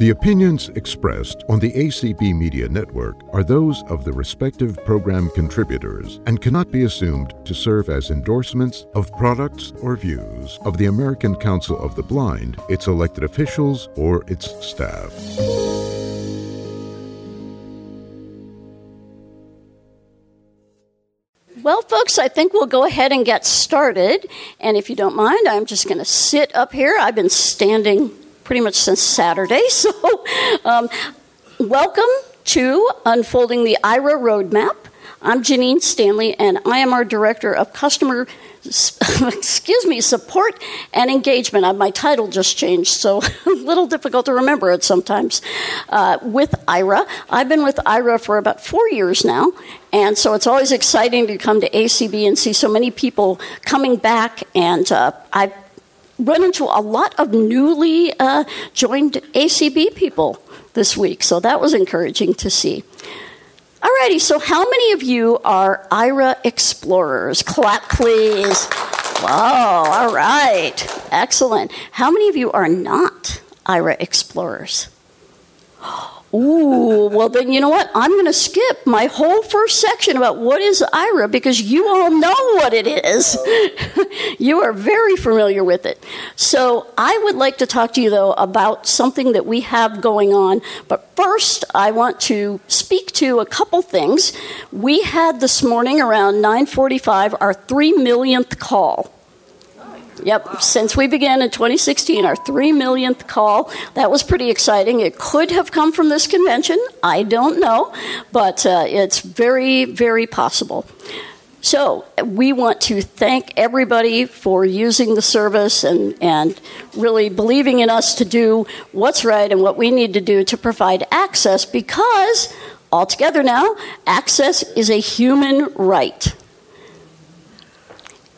The opinions expressed on the ACB Media Network are those of the respective program contributors and cannot be assumed to serve as endorsements of products or views of the American Council of the Blind, its elected officials, or its staff. Well, folks, I think we'll go ahead and get started. And if you don't mind, I'm just going to sit up here. I've been standing pretty much since Saturday. So welcome to Unfolding the Aira Roadmap. I'm Janine Stanley, and I am our Director of Customer Support and Engagement. My title just changed, so a little difficult to remember it sometimes. With Aira, I've been with Aira for about 4 years now, and so it's always exciting to come to ACB and see so many people coming back, and I've run into a lot of newly joined ACB people this week, so that was encouraging to see. Alrighty, so how many of you are Aira Explorers? Clap, please. Wow, all right. Excellent. How many of you are not Aira Explorers? Ooh, well then you know what? I'm going to skip my whole first section about what is Aira because you all know what it is. You are very familiar with it. So I would like to talk to you though about something that we have going on. But first, I want to speak to a couple things. We had this morning around 9:45 our 3 millionth call. Yep, since we began in 2016, our 3 millionth call. That was pretty exciting. It could have come from this convention. I don't know, but it's very, very possible. So we want to thank everybody for using the service and really believing in us to do what's right and what we need to do to provide access because, altogether now, access is a human right.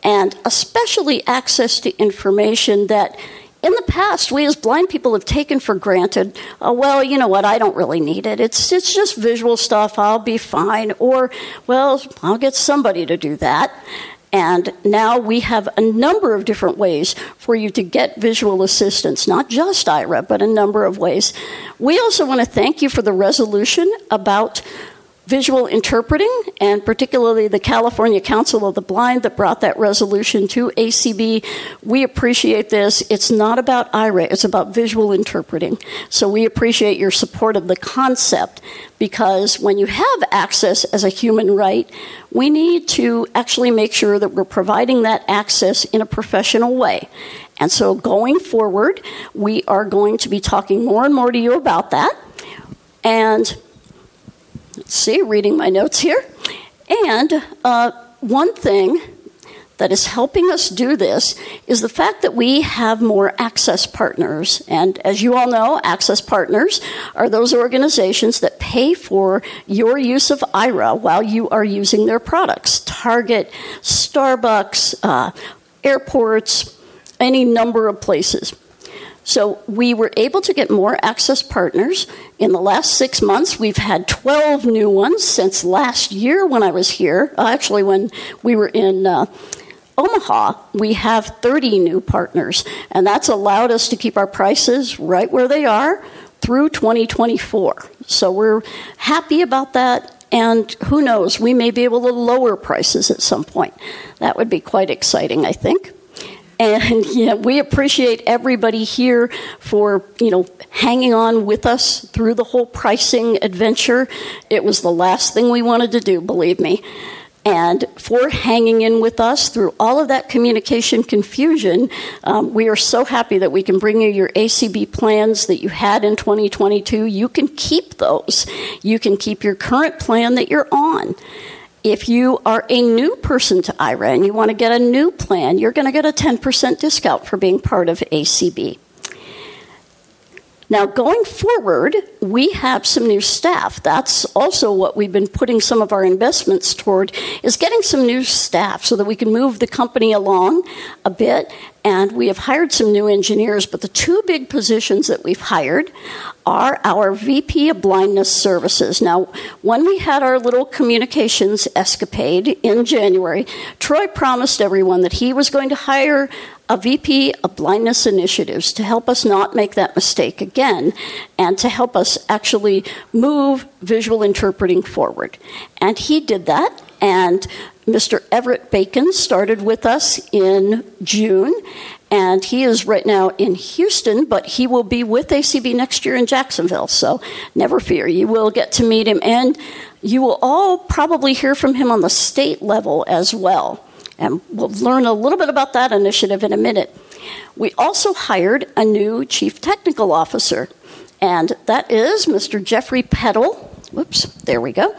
And especially access to information that in the past we as blind people have taken for granted. Oh, well, you know what, I don't really need it. It's just visual stuff, I'll be fine. Or, well, I'll get somebody to do that. And now we have a number of different ways for you to get visual assistance, not just Aira, but a number of ways. We also want to thank you for the resolution about visual interpreting, and particularly the California Council of the Blind that brought that resolution to ACB. We appreciate this. It's not about Aira, it's about visual interpreting. So we appreciate your support of the concept because when you have access as a human right, we need to actually make sure that we're providing that access in a professional way. And so going forward, we are going to be talking more and more to you about that. And let's see, reading my notes here. And one thing that is helping us do this is the fact that we have more access partners. And as you all know, access partners are those organizations that pay for your use of Aira while you are using their products. Target, Starbucks, airports, any number of places. So we were able to get more access partners. In the last 6 months, we've had 12 new ones since last year when I was here. Actually, when we were in Omaha, we have 30 new partners. And that's allowed us to keep our prices right where they are through 2024. So we're happy about that. And who knows, we may be able to lower prices at some point. That would be quite exciting, I think. And yeah, we appreciate everybody here for, you know, hanging on with us through the whole pricing adventure. It was the last thing we wanted to do, believe me. And for hanging in with us through all of that communication confusion, we are so happy that we can bring you your ACB plans that you had in 2022. You can keep those. You can keep your current plan that you're on. If you are a new person to Aira and you want to get a new plan, you're going to get a 10% discount for being part of ACB. Now, going forward, we have some new staff. That's also what we've been putting some of our investments toward, is getting some new staff so that we can move the company along a bit. And we have hired some new engineers, but the two big positions that we've hired are our VP of Blindness Services. Now, when we had our little communications escapade in January, Troy promised everyone that he was going to hire a VP of Blindness Initiatives to help us not make that mistake again and to help us actually move visual interpreting forward. And he did that, and Mr. Everett Bacon started with us in June, and he is right now in Houston, but he will be with ACB next year in Jacksonville, so never fear. You will get to meet him, and you will all probably hear from him on the state level as well. And we'll learn a little bit about that initiative in a minute. We also hired a new chief technical officer, and that is Mr. Jeffrey Pettle. Whoops, there we go.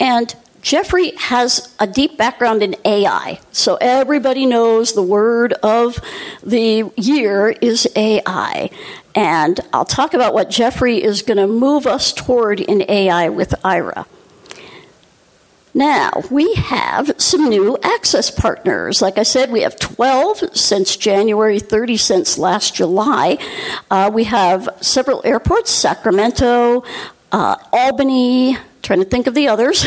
And Jeffrey has a deep background in AI. So everybody knows the word of the year is AI. And I'll talk about what Jeffrey is going to move us toward in AI with Aira. Now, we have some new access partners. Like I said, we have 12 since January, 30 since last July. We have several airports, Sacramento, Albany, trying to think of the others,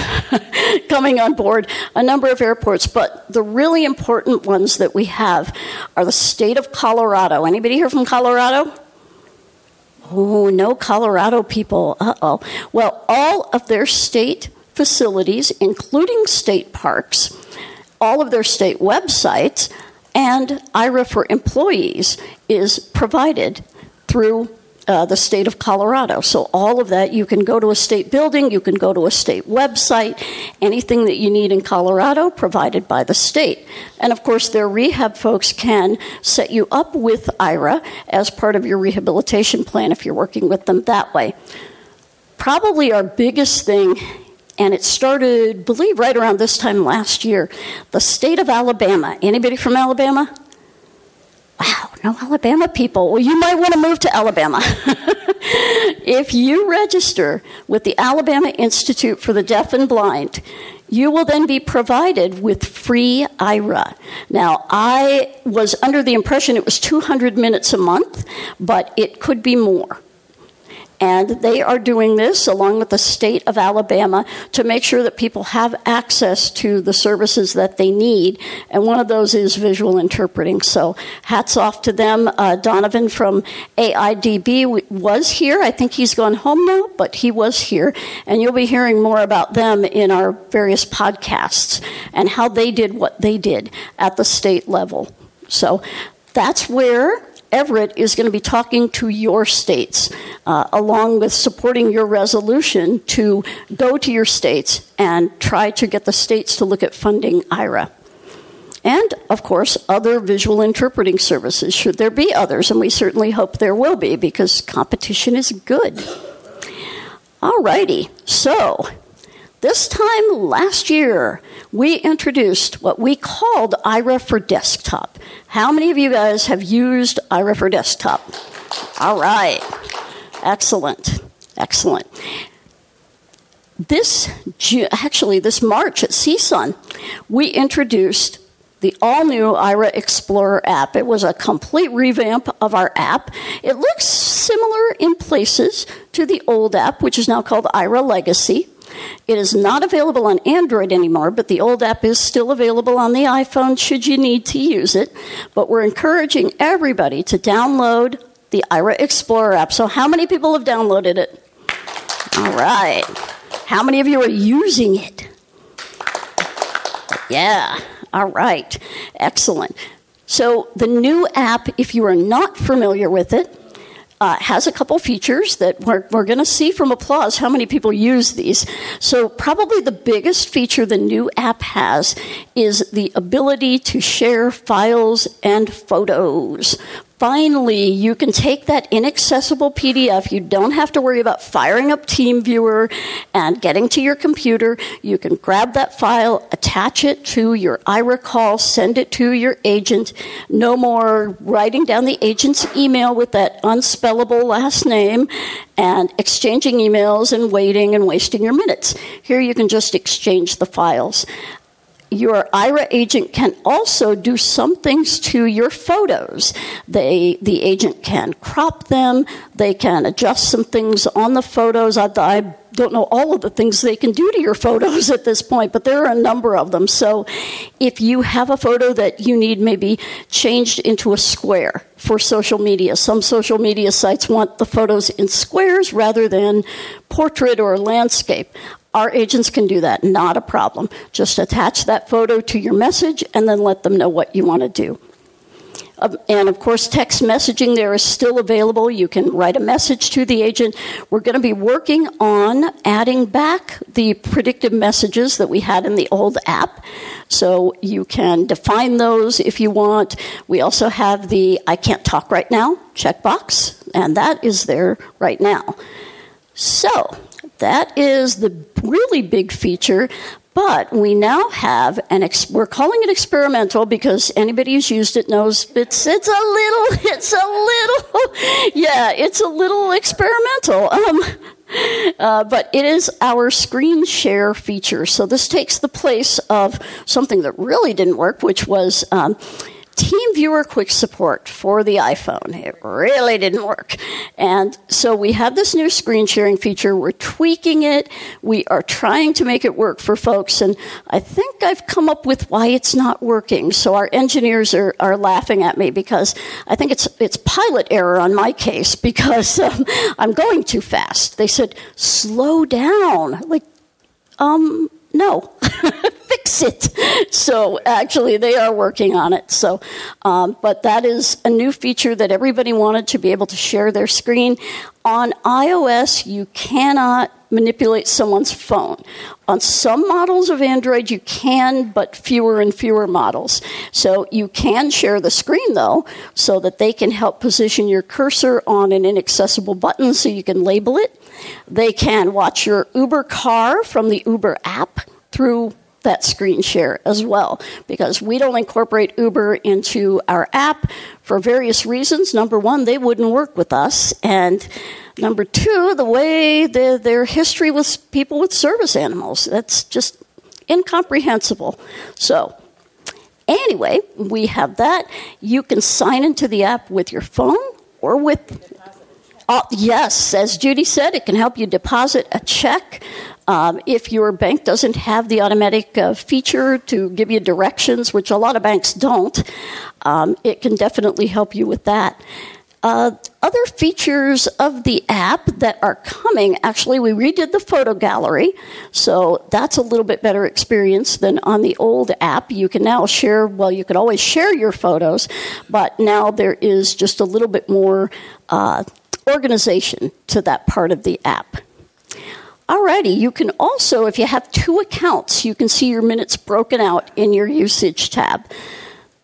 coming on board, a number of airports. But the really important ones that we have are the state of Colorado. Anybody here from Colorado? Oh, no Colorado people. Uh-oh. Well, all of their state facilities, including state parks, all of their state websites, and Aira for Employees is provided through the state of Colorado. So all of that, you can go to a state building, you can go to a state website, anything that you need in Colorado provided by the state. And of course, their rehab folks can set you up with Aira as part of your rehabilitation plan if you're working with them that way. Probably our biggest thing, and it started, I believe, right around this time last year, the state of Alabama. Anybody from Alabama? Wow, no Alabama people. Well, you might want to move to Alabama. If you register with the Alabama Institute for the Deaf and Blind, you will then be provided with free Aira. Now, I was under the impression it was 200 minutes a month, but it could be more. And they are doing this, along with the state of Alabama, to make sure that people have access to the services that they need. And one of those is visual interpreting. So hats off to them. Donovan from AIDB was here. I think he's gone home now, but he was here. And you'll be hearing more about them in our various podcasts and how they did what they did at the state level. So that's where Everett is going to be talking to your states, along with supporting your resolution to go to your states and try to get the states to look at funding Aira. And, of course, other visual interpreting services, should there be others, and we certainly hope there will be, because competition is good. All righty, so this time last year, we introduced what we called Aira for Desktop. How many of you guys have used Aira for Desktop? All right. Excellent. Excellent. This March at CSUN, we introduced the all-new Aira Explorer app. It was a complete revamp of our app. It looks similar in places to the old app, which is now called Aira Legacy. It is not available on Android anymore, but the old app is still available on the iPhone should you need to use it. But we're encouraging everybody to download the Aira Explorer app. So how many people have downloaded it? All right. How many of you are using it? Yeah. All right. Excellent. So the new app, if you are not familiar with it, has a couple features that we're going to see from applause how many people use these. So probably the biggest feature the new app has is the ability to share files and photos. Finally, you can take that inaccessible PDF. You don't have to worry about firing up TeamViewer and getting to your computer. You can grab that file, attach it to your Aira call, send it to your agent. No more writing down the agent's email with that unspellable last name and exchanging emails and waiting and wasting your minutes. Here you can just exchange the files. Your Aira agent can also do some things to your photos. The agent can crop them. They can adjust some things on the photos. I don't know all of the things they can do to your photos at this point, but there are a number of them. So if you have a photo that you need maybe changed into a square for social media, some social media sites want the photos in squares rather than portrait or landscape. Our agents can do that, not a problem. Just attach that photo to your message and then let them know what you want to do. And of course, text messaging there is still available. You can write a message to the agent. We're going to be working on adding back the predictive messages that we had in the old app. So you can define those if you want. We also have the I can't talk right now checkbox, and that is there right now. So that is the really big feature. But we now have, we're calling it experimental because anybody who's used it knows it's a little experimental. But it is our screen share feature. So this takes the place of something that really didn't work, which was TeamViewer Quick Support for the iPhone. It really didn't work. And so we have this new screen sharing feature. We're tweaking it. We are trying to make it work for folks. And I think I've come up with why it's not working. So our engineers are laughing at me because I think it's pilot error on my case because I'm going too fast. They said, slow down. Like, no. Fix it. So actually, they are working on it. So, but that is a new feature that everybody wanted to be able to share their screen. On iOS, you cannot manipulate someone's phone. On some models of Android, you can, but fewer and fewer models. So you can share the screen, though, so that they can help position your cursor on an inaccessible button so you can label it. They can watch your Uber car from the Uber app through that screen share as well, because we don't incorporate Uber into our app for various reasons. Number one, they wouldn't work with us. And number two, the way their history with people with service animals, that's just incomprehensible. So anyway, we have that. You can sign into the app with your phone or with... yes, as Judy said, it can help you deposit a check. If your bank doesn't have the automatic feature to give you directions, which a lot of banks don't, it can definitely help you with that. Other features of the app that are coming, actually, we redid the photo gallery, so that's a little bit better experience than on the old app. You can now share, well, you could always share your photos, but now there is just a little bit more organization to that part of the app. Alrighty, you can also, if you have two accounts, you can see your minutes broken out in your usage tab.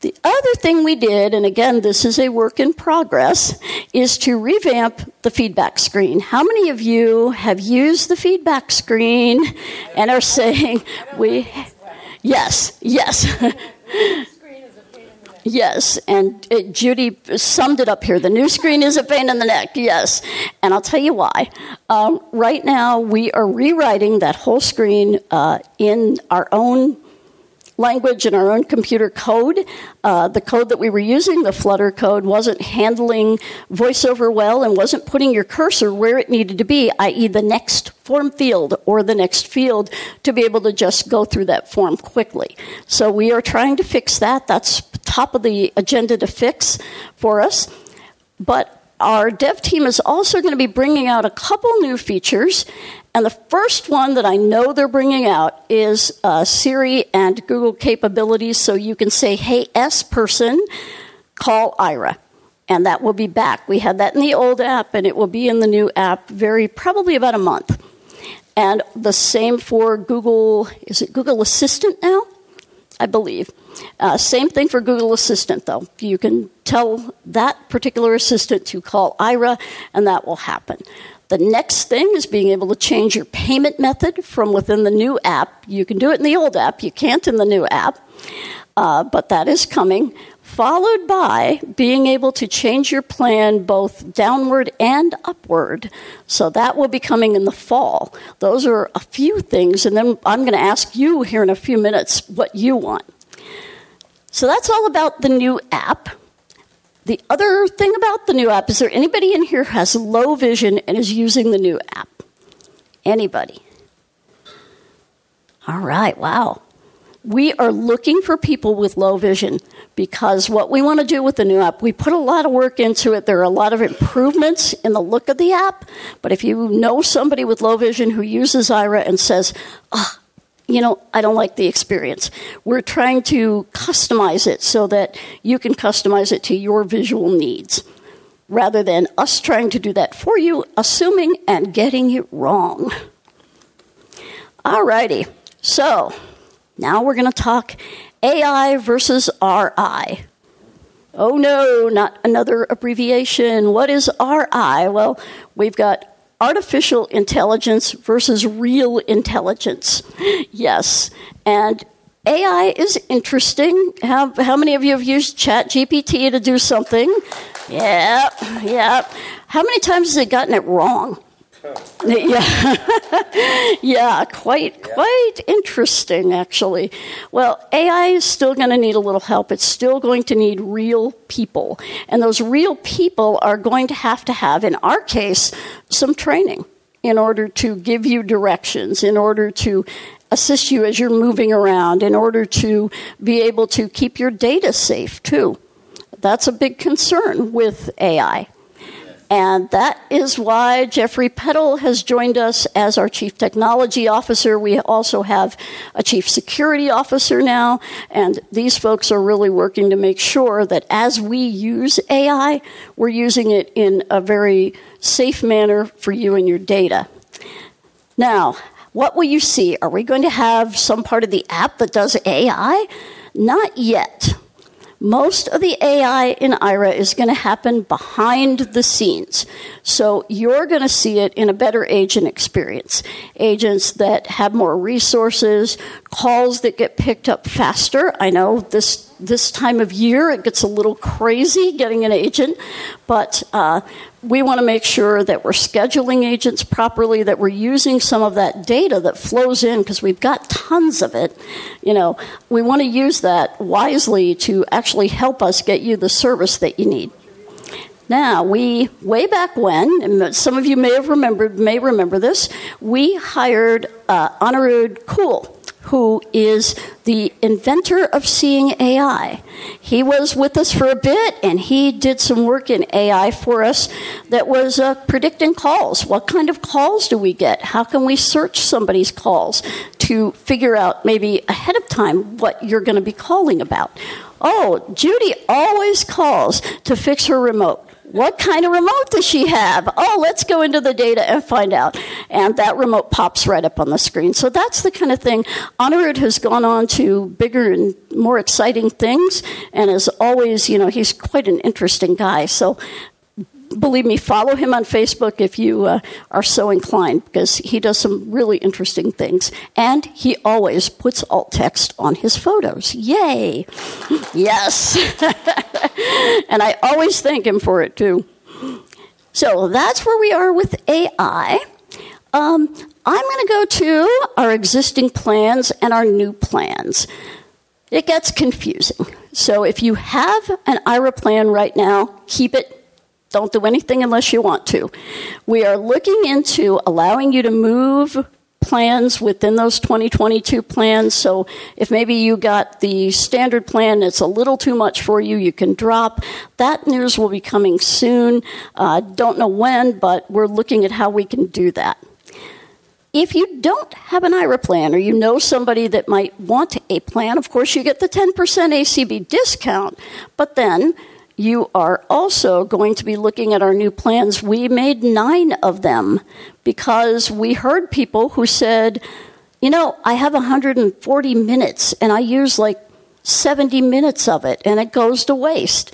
The other thing we did, and again, this is a work in progress, is to revamp the feedback screen. How many of you have used the feedback screen and are saying, yes. Yes, and Judy summed it up here. The new screen is a pain in the neck, yes. And I'll tell you why. Right now, we are rewriting that whole screen in our own language and our own computer code. The code that we were using, the Flutter code, wasn't handling VoiceOver well and wasn't putting your cursor where it needed to be, i.e. the next form field or the next field to be able to just go through that form quickly. So we are trying to fix that. That's top of the agenda to fix for us. But our dev team is also going to be bringing out a couple new features. And the first one that I know they're bringing out is Siri and Google capabilities. So you can say, hey, S person, call Aira. And that will be back. We had that in the old app, and it will be in the new app probably about a month. And the same for Google, is it Google Assistant now? I believe. Same thing for Google Assistant, though. You can tell that particular assistant to call Aira, and that will happen. The next thing is being able to change your payment method from within the new app. You can do it in the old app. You can't in the new app, but that is coming. followed by being able to change your plan both downward and upward. So that will be coming in the fall. Those are a few things, and then I'm going to ask you here in a few minutes what you want. So that's all about the new app. The other thing about the new app, is there anybody in here who has low vision and is using the new app? Anybody? All right, wow. We are looking for people with low vision because what we want to do with the new app, we put a lot of work into it. There are a lot of improvements in the look of the app. But if you know somebody with low vision who uses Aira and says, I don't like the experience, we're trying to customize it so that you can customize it to your visual needs rather than us trying to do that for you, assuming and getting it wrong. All righty. So now we're going to talk AI versus RI. Oh no, not another abbreviation. What is RI? Well, we've got artificial intelligence versus real intelligence. Yes, and AI is interesting. How many of you have used ChatGPT to do something? Yeah. How many times has it gotten it wrong? Quite interesting, actually. Well, AI is still going to need a little help. It's still going to need real people. And those real people are going to have, in our case, some training in order to give you directions, in order to assist you as you're moving around, in order to be able to keep your data safe, too. That's a big concern with AI. And that is why Jeffrey Pettle has joined us as our Chief Technology Officer. We also have a Chief Security Officer now, and these folks are really working to make sure that as we use AI, we're using it in a very safe manner for you and your data. Now, what will you see? Are we going to have some part of the app that does AI? Not yet. Most of the AI in Aira is going to happen behind the scenes. So you're going to see it in a better agent experience. Agents that have more resources, calls that get picked up faster. I know this time of year it gets a little crazy getting an agent, but we want to make sure that we're scheduling agents properly, that we're using some of that data that flows in, because we've got tons of it. We want to use that wisely to actually help us get you the service that you need. Now, way back when, and some of you may remember this, we hired Anirudh Koul, who is the inventor of Seeing AI. He was with us for a bit, and he did some work in AI for us that was predicting calls. What kind of calls do we get? How can we search somebody's calls to figure out maybe ahead of time what you're going to be calling about? Oh, Judy always calls to fix her remote. What kind of remote does she have? Oh, let's go into the data and find out. And that remote pops right up on the screen. So that's the kind of thing. Anirudh has gone on to bigger and more exciting things. And as always, he's quite an interesting guy. So believe me, follow him on Facebook if you are so inclined, because he does some really interesting things. And he always puts alt text on his photos. Yay! Yes! And I always thank him for it, too. So that's where we are with AI. I'm going to go to our existing plans and our new plans. It gets confusing. So if you have an Aira plan right now, keep it. Don't do anything unless you want to. We are looking into allowing you to move plans within those 2022 plans. So if maybe you got the standard plan, it's a little too much for you, you can drop. That news will be coming soon. Don't know when, but we're looking at how we can do that. If you don't have an Aira plan, or you know somebody that might want a plan, of course you get the 10% ACB discount, but then you are also going to be looking at our new plans. We made 9 of them because we heard people who said, I have 140 minutes and I use like 70 minutes of it and it goes to waste.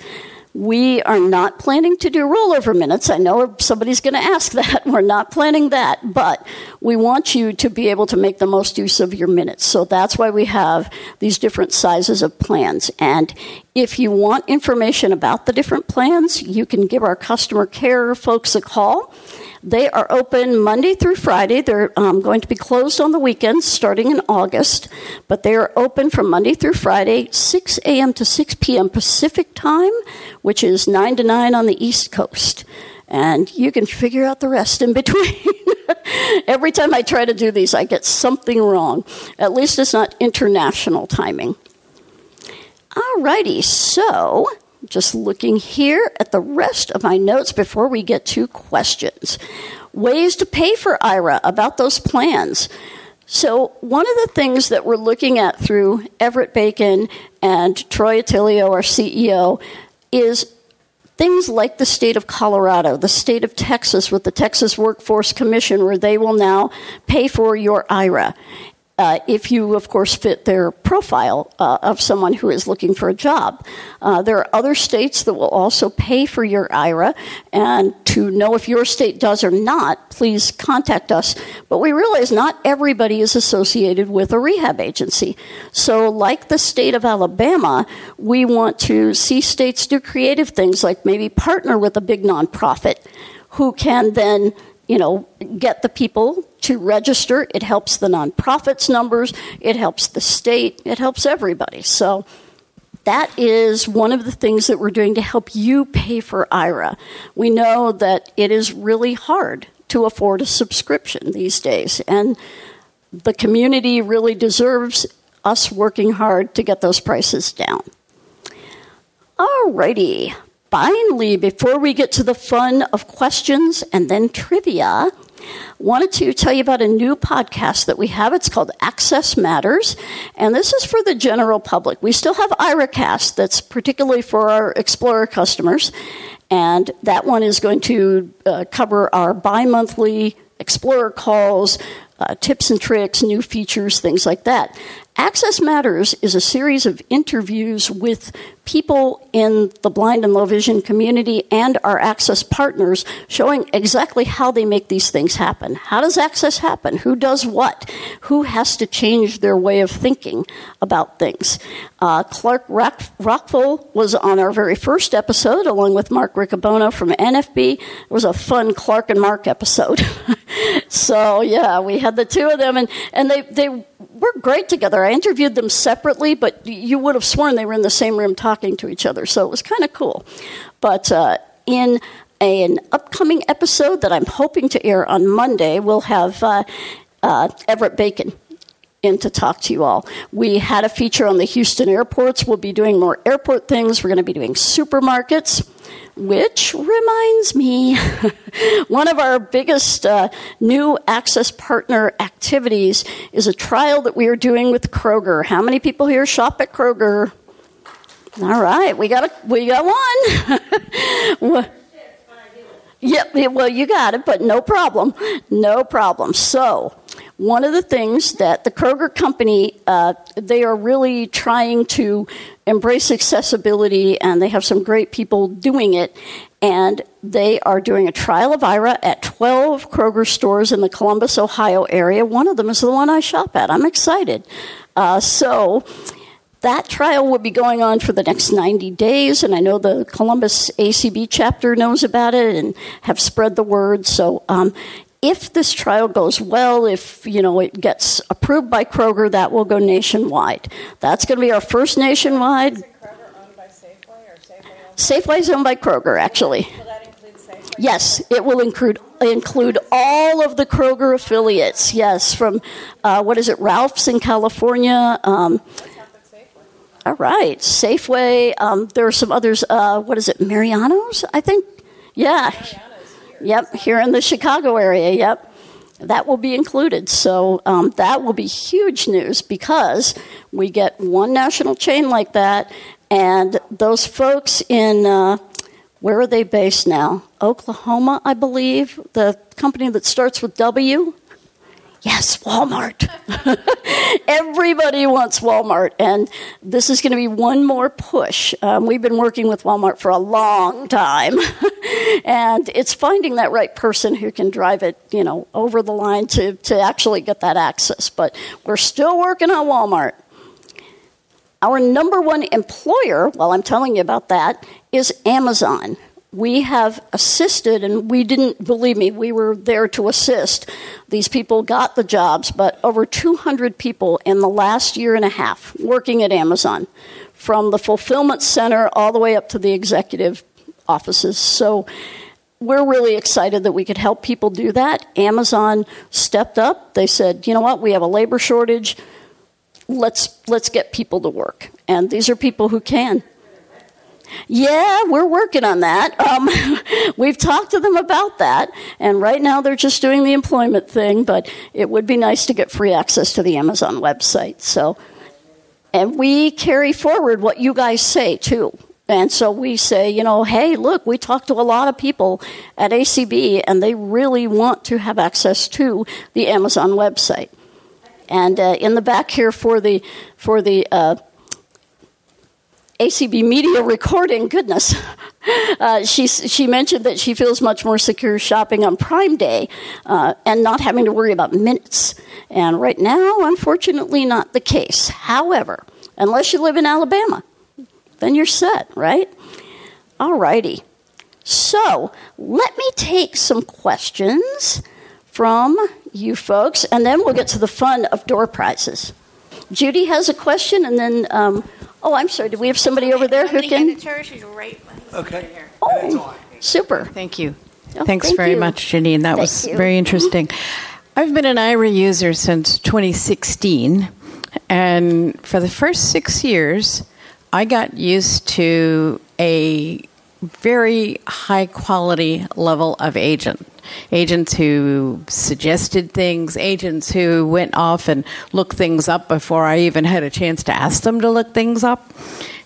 We are not planning to do rollover minutes. I know somebody's going to ask that. We're not planning that, but we want you to be able to make the most use of your minutes. So that's why we have these different sizes of plans. And if you want information about the different plans, you can give our customer care folks a call. They are open Monday through Friday. They're going to be closed on the weekends starting in August, but they are open from Monday through Friday, 6 a.m. to 6 p.m. Pacific time, which is 9 to 9 on the East Coast. And you can figure out the rest in between. Every time I try to do these, I get something wrong. At least it's not international timing. All righty, so just looking here at the rest of my notes before we get to questions. Ways to pay for Aira, about those plans. So one of the things that we're looking at through Everett Bacon and Troy Otillio, our CEO, is things like the state of Colorado, the state of Texas with the Texas Workforce Commission, where they will now pay for your Aira. If you, of course, fit their profile of someone who is looking for a job. There are other states that will also pay for your Aira. And to know if your state does or not, please contact us. But we realize not everybody is associated with a rehab agency. So like the state of Alabama, we want to see states do creative things like maybe partner with a big nonprofit who can then, you know, get the people to register. It helps the nonprofits numbers. It helps the state. It helps everybody. So that is one of the things that we're doing to help you pay for Aira. We know that it is really hard to afford a subscription these days, and the community really deserves us working hard to get those prices down. All righty. Finally, before we get to the fun of questions and then trivia, wanted to tell you about a new podcast that we have. It's called Access Matters, and this is for the general public. We still have AiraCast that's particularly for our Explorer customers, and that one is going to cover our bi-monthly Explorer calls, tips and tricks, new features, things like that. Access Matters is a series of interviews with people in the blind and low vision community and our Access partners, showing exactly how they make these things happen. How does Access happen? Who does what? Who has to change their way of thinking about things? Clark Rockville was on our very first episode, along with Mark Riccobono from NFB. It was a fun Clark and Mark episode. So, yeah, we had the two of them, and they were great together. I interviewed them separately, but you would have sworn they were in the same room talking to each other, so it was kind of cool. But in an upcoming episode that I'm hoping to air on Monday, we'll have Everett Bacon in to talk to you all. We had a feature on the Houston airports. We'll be doing more airport things. We're going to be doing supermarkets, which reminds me, one of our biggest new Access partner activities is a trial that we are doing with Kroger. How many people here shop at Kroger? All right, we got one. Yep, well, you got it, but no problem. So one of the things that the Kroger company, they are really trying to embrace accessibility, and they have some great people doing it, and they are doing a trial of Aira at 12 Kroger stores in the Columbus, Ohio area. One of them is the one I shop at. I'm excited. So that trial will be going on for the next 90 days, and I know the Columbus ACB chapter knows about it and have spread the word. So if this trial goes well, if it gets approved by Kroger, that will go nationwide. That's going to be our first nationwide. Is Kroger owned by Safeway or Safeway? Safeway's owned by Kroger, actually. Will that include Safeway? Yes, it will include all of the Kroger affiliates. Yes, from Ralph's in California. All right, Safeway. There are some others. Mariano's, I think? Yeah. Mariano's here. Yep, here in the Chicago area, yep. That will be included. So that will be huge news because we get one national chain like that, and those folks in, where are they based now? Oklahoma, I believe, the company that starts with W. yes, Walmart. Everybody wants Walmart, and this is going to be one more push. We've been working with Walmart for a long time, and it's finding that right person who can drive it, you know, over the line to actually get that access. But we're still working on Walmart. Our number one employer, while I'm telling you about that, is Amazon. We have assisted, and we didn't, believe me, we were there to assist. These people got the jobs, but over 200 people in the last year and a half working at Amazon, from the fulfillment center all the way up to the executive offices. So we're really excited that we could help people do that. Amazon stepped up. They said, you know what, we have a labor shortage. Let's get people to work. And these are people who can. Yeah, we're working on that. We've talked to them about that, and right now they're just doing the employment thing, but it would be nice to get free access to the Amazon website. So, and we carry forward what you guys say, too. And so we say, you know, hey, look, we talked to a lot of people at ACB, and they really want to have access to the Amazon website. And in the back here for the ACB media recording, goodness, she mentioned that she feels much more secure shopping on Prime Day and not having to worry about minutes. And right now, unfortunately, not the case. However, unless you live in Alabama, then you're set, right? All righty. So let me take some questions from you folks, and then we'll get to the fun of door prizes. Judy has a question, and then... oh, I'm sorry. Do we have somebody over there who can? She's right okay. Here. Oh, super. Thank you. Oh, Thanks very much, Janine. That was very interesting. Mm-hmm. I've been an Aira user since 2016, and for the first 6 years, I got used to a very high-quality level of agent. Agents who suggested things, agents who went off and looked things up before I even had a chance to ask them to look things up.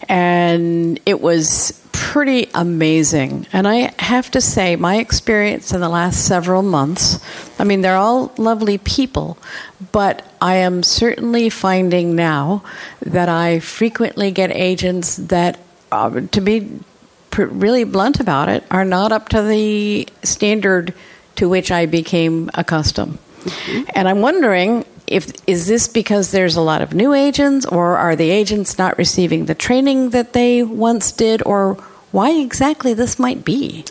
And it was pretty amazing. And I have to say, my experience in the last several months, I mean, they're all lovely people, but I am certainly finding now that I frequently get agents that, to be really blunt about it, are not up to the standard to which I became accustomed. Mm-hmm. And I'm wondering, is this because there's a lot of new agents, or are the agents not receiving the training that they once did, or why exactly this might be?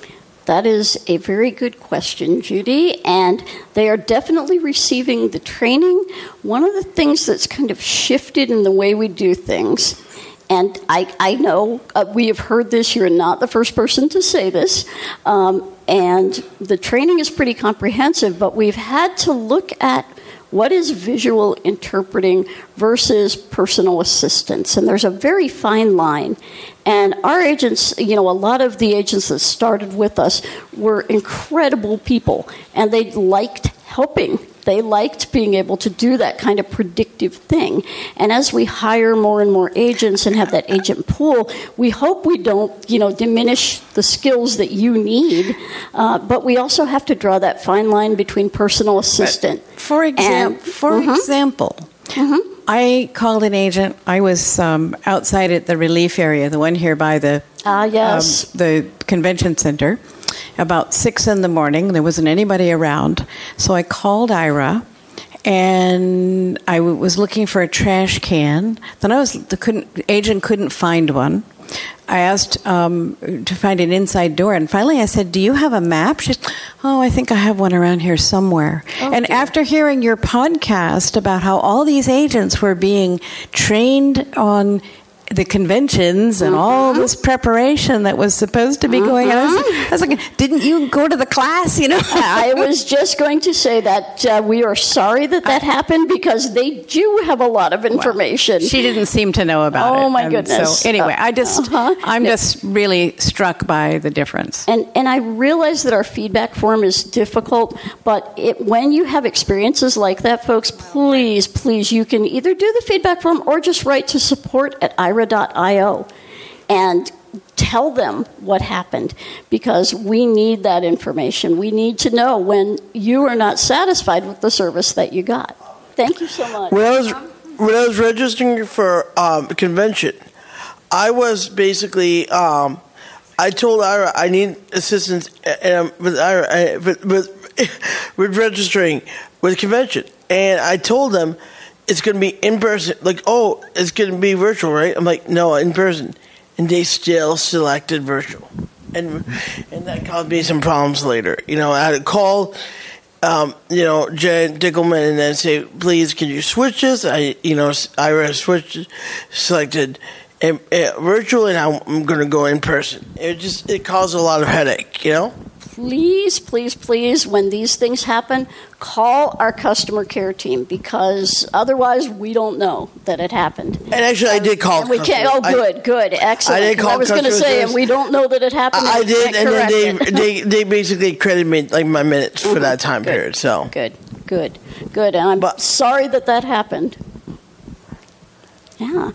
That is a very good question, Judy, and they are definitely receiving the training. One of the things that's kind of shifted in the way we do things, and I know we have heard this, you're not the first person to say this, and the training is pretty comprehensive, but we've had to look at what is visual interpreting versus personal assistance, and there's a very fine line. And our agents, you know, a lot of the agents that started with us were incredible people, and they liked helping. They liked being able to do that kind of predictive thing. And as we hire more and more agents and have that agent pool, we hope we don't, you know, diminish the skills that you need. But we also have to draw that fine line between personal assistant. For example, I called an agent. I was outside at the relief area, the one here by the convention center. About 6 in the morning, there wasn't anybody around, so I called Aira, and I was looking for a trash can. Then the agent couldn't find one. I asked to find an inside door, and finally I said, "Do you have a map?" She said, "Oh, I think I have one around here somewhere." Oh, and dear. After hearing your podcast about how all these agents were being trained on the conventions and all this preparation that was supposed to be going on. I was like, didn't you go to the class, you know? I was just going to say that we are sorry that happened, because they do have a lot of information. Well, she didn't seem to know about it. Oh, my goodness. So anyway, I'm just really struck by the difference. And I realize that our feedback form is difficult, but when you have experiences like that, folks, please, you can either do the feedback form or just write to support@aira.io, and tell them what happened, because we need that information. We need to know when you are not satisfied with the service that you got. Thank you so much. When I was registering for a convention, I was basically, I told Aira I need assistance with Aira with registering with the convention, and I told them it's going to be in person. Like, oh, it's going to be virtual, right? I'm like, no, in person. And they still selected virtual. And that caused me some problems later. You know, I had to call, Jen Dickelman and then say, please, can you switch this? Aira switched, selected virtual, and I'm going to go in person. It caused a lot of headache, you know? Please, please, please, when these things happen, call our customer care team, because otherwise we don't know that it happened. And actually, I did call. Good, excellent. I did call. I was going to say, and we don't know that it happened. I did, and then they basically credited me like my minutes for that time period. So good, and I'm sorry that happened. Yeah.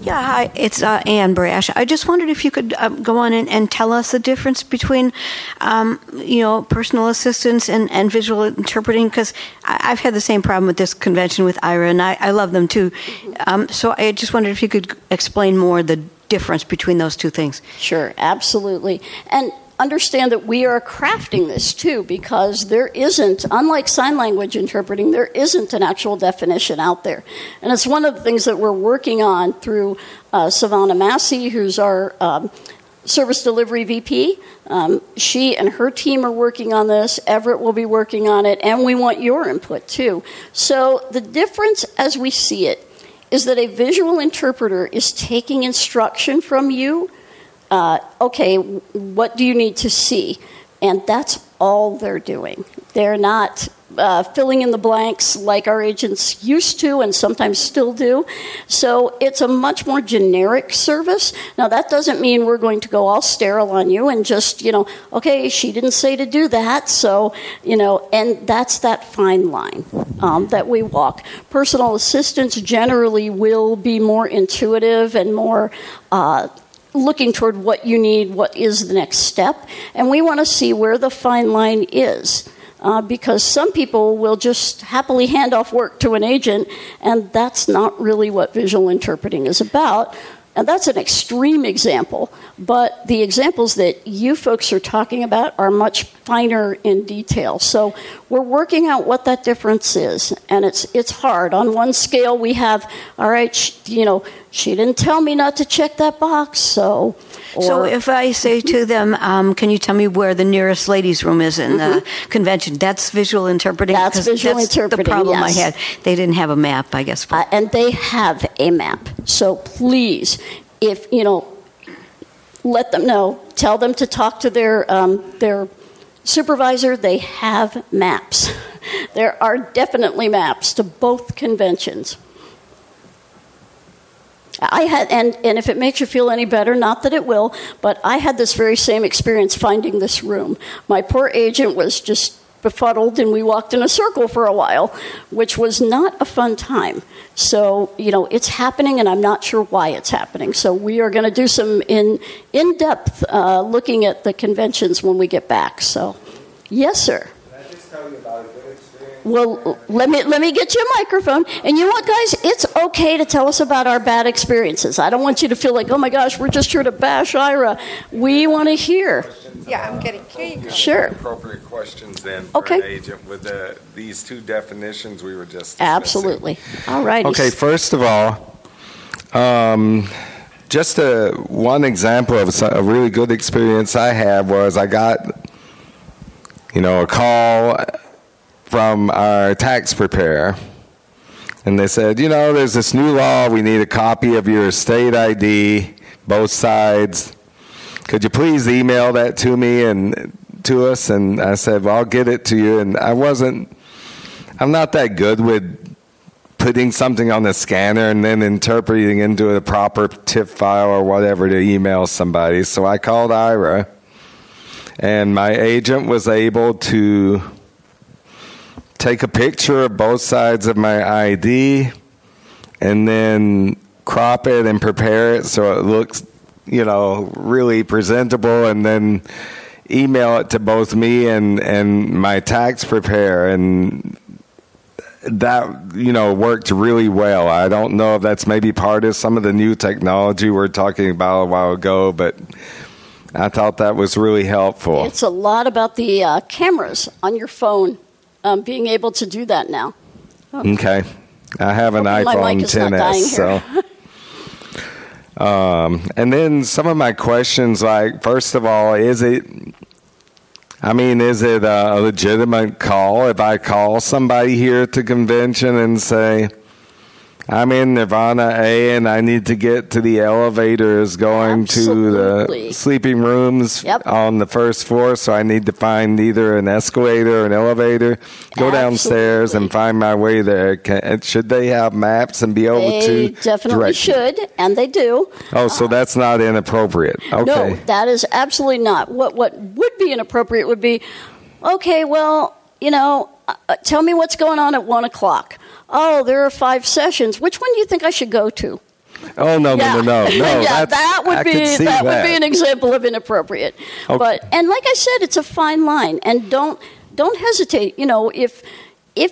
Yeah, hi, it's Ann Brash. I just wondered if you could go on and tell us the difference between, personal assistance and visual interpreting, because I've had the same problem with this convention with Aira, and I love them too. So I just wondered if you could explain more the difference between those two things. Sure, absolutely. And understand that we are crafting this too, because there isn't, unlike sign language interpreting, there isn't an actual definition out there. And it's one of the things that we're working on through Savannah Massey, who's our service delivery VP. She and her team are working on this. Everett will be working on it, and we want your input too. So the difference as we see it is that a visual interpreter is taking instruction from you. Okay, what do you need to see? And that's all they're doing. They're not filling in the blanks like our agents used to and sometimes still do. So it's a much more generic service. Now, that doesn't mean we're going to go all sterile on you and just, okay, she didn't say to do that. So, and that's that fine line that we walk. Personal assistance generally will be more intuitive and more looking toward what you need, what is the next step, and we want to see where the fine line is, because some people will just happily hand off work to an agent, and that's not really what visual interpreting is about, and that's an extreme example, but the examples that you folks are talking about are much finer in detail, so we're working out what that difference is, and it's hard. On one scale, we have, all right, she didn't tell me not to check that box, so... So if I say to them, can you tell me where the nearest ladies' room is in the convention, that's visual interpreting? That's visual interpreting, the problem yes. I had. They didn't have a map, I guess. And they have a map. So please, if, let them know. Tell them to talk to their supervisor. They have maps. There are definitely maps to both conventions. And if it makes you feel any better, not that it will, but I had this very same experience finding this room. My poor agent was just befuddled, and we walked in a circle for a while, which was not a fun time. So, it's happening, and I'm not sure why it's happening. So we are going to do some in-depth looking at the conventions when we get back. So, yes, sir. Can I just tell you about it? Well, let me get you a microphone. And you know what, guys? It's okay to tell us about our bad experiences. I don't want you to feel like, oh, my gosh, we're just here to bash Aira. We want to hear. Yeah, I'm getting cake. Sure. Appropriate questions then for an agent with these two definitions we were just discussing. Absolutely. All right. Okay, first of all, just one example of a really good experience I had was I got, a call from our tax preparer, and they said, there's this new law, we need a copy of your state ID, both sides. Could you please email that to me and to us? And I said, well, I'll get it to you. And I'm not that good with putting something on the scanner and then interpreting into a proper TIFF file or whatever to email somebody. So I called Aira, and my agent was able to take a picture of both sides of my ID and then crop it and prepare it so it looks you know, really presentable, and then email it to both me and my tax preparer, and that, you know, worked really well. I don't know if that's maybe part of some of the new technology we were talking about a while ago, but I thought that was really helpful. It's a lot about the cameras on your phone, being able to do that now. Okay. I have an iPhone XS, so. And then some of my questions, like, first of all, is it a legitimate call if I call somebody here at the convention and say, I'm in Nirvana A and I need to get to the elevators going to the sleeping rooms on the first floor, so I need to find either an escalator or an elevator, go downstairs and find my way there? Should they have maps and be able to direct? They definitely should, and they do. Oh, so that's not inappropriate. Okay. No, that is absolutely not. What would be inappropriate would be, okay, well, you know, tell me what's going on at 1 o'clock. Oh, there are 5 sessions. Which one do you think I should go to? Oh, no. Yeah, that would be an example of inappropriate. Okay. But like I said, it's a fine line, and don't hesitate. You know, if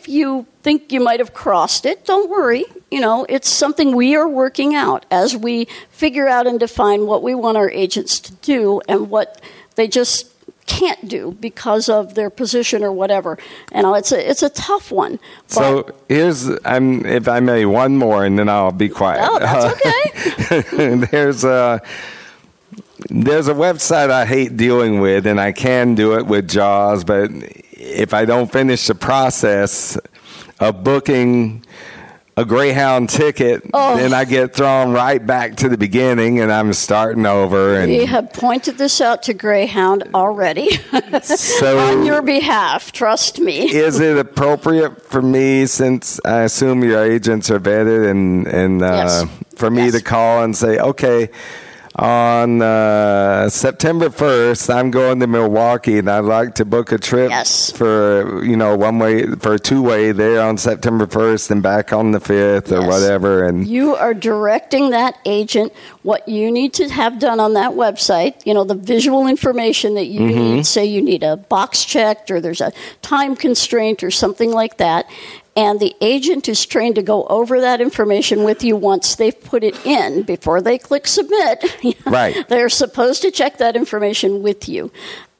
you think you might have crossed it, don't worry. You know, it's something we are working out as we figure out and define what we want our agents to do and what they just can't do because of their position or whatever. You know, it's a tough one. So here's, if I may, one more, and then I'll be quiet. Oh, that's okay. There's a website I hate dealing with, and I can do it with JAWS, but if I don't finish the process of booking a Greyhound ticket, then I get thrown right back to the beginning, and I'm starting over. And we have pointed this out to Greyhound already on your behalf. Trust me. Is it appropriate for me, since I assume your agents are vetted, and for me to call and say, okay, on September 1st, I'm going to Milwaukee, and I'd like to book a trip for, you know, two-way there on September 1st and back on the 5th or whatever. And you are directing that agent what you need to have done on that website, you know, the visual information that you need. Say you need a box checked, or there's a time constraint or something like that. And the agent is trained to go over that information with you once they've put it in. Before they click submit, right. They're supposed to check that information with you.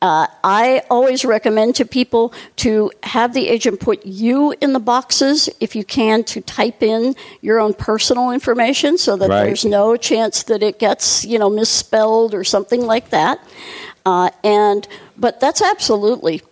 I always recommend to people to have the agent put you in the boxes, if you can, to type in your own personal information so that there's no chance that it gets, you know, misspelled or something like that. But that's absolutely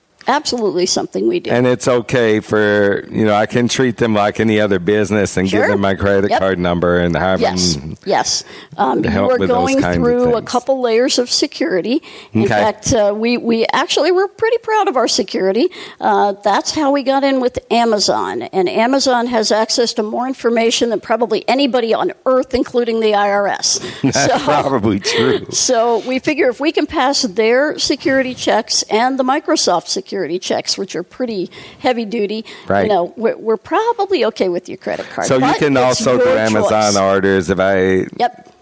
something we do. And it's okay for, you know, I can treat them like any other business and give them my credit card number and have them help with those kinds of things. You were going through a couple layers of security. In fact, we actually were pretty proud of our security. That's how we got in with Amazon. And Amazon has access to more information than probably anybody on earth, including the IRS. That's probably true. So we figure if we can pass their security checks and the Microsoft security checks, which are pretty heavy duty, you know, we're probably okay with your credit card. So you can also do Amazon orders if I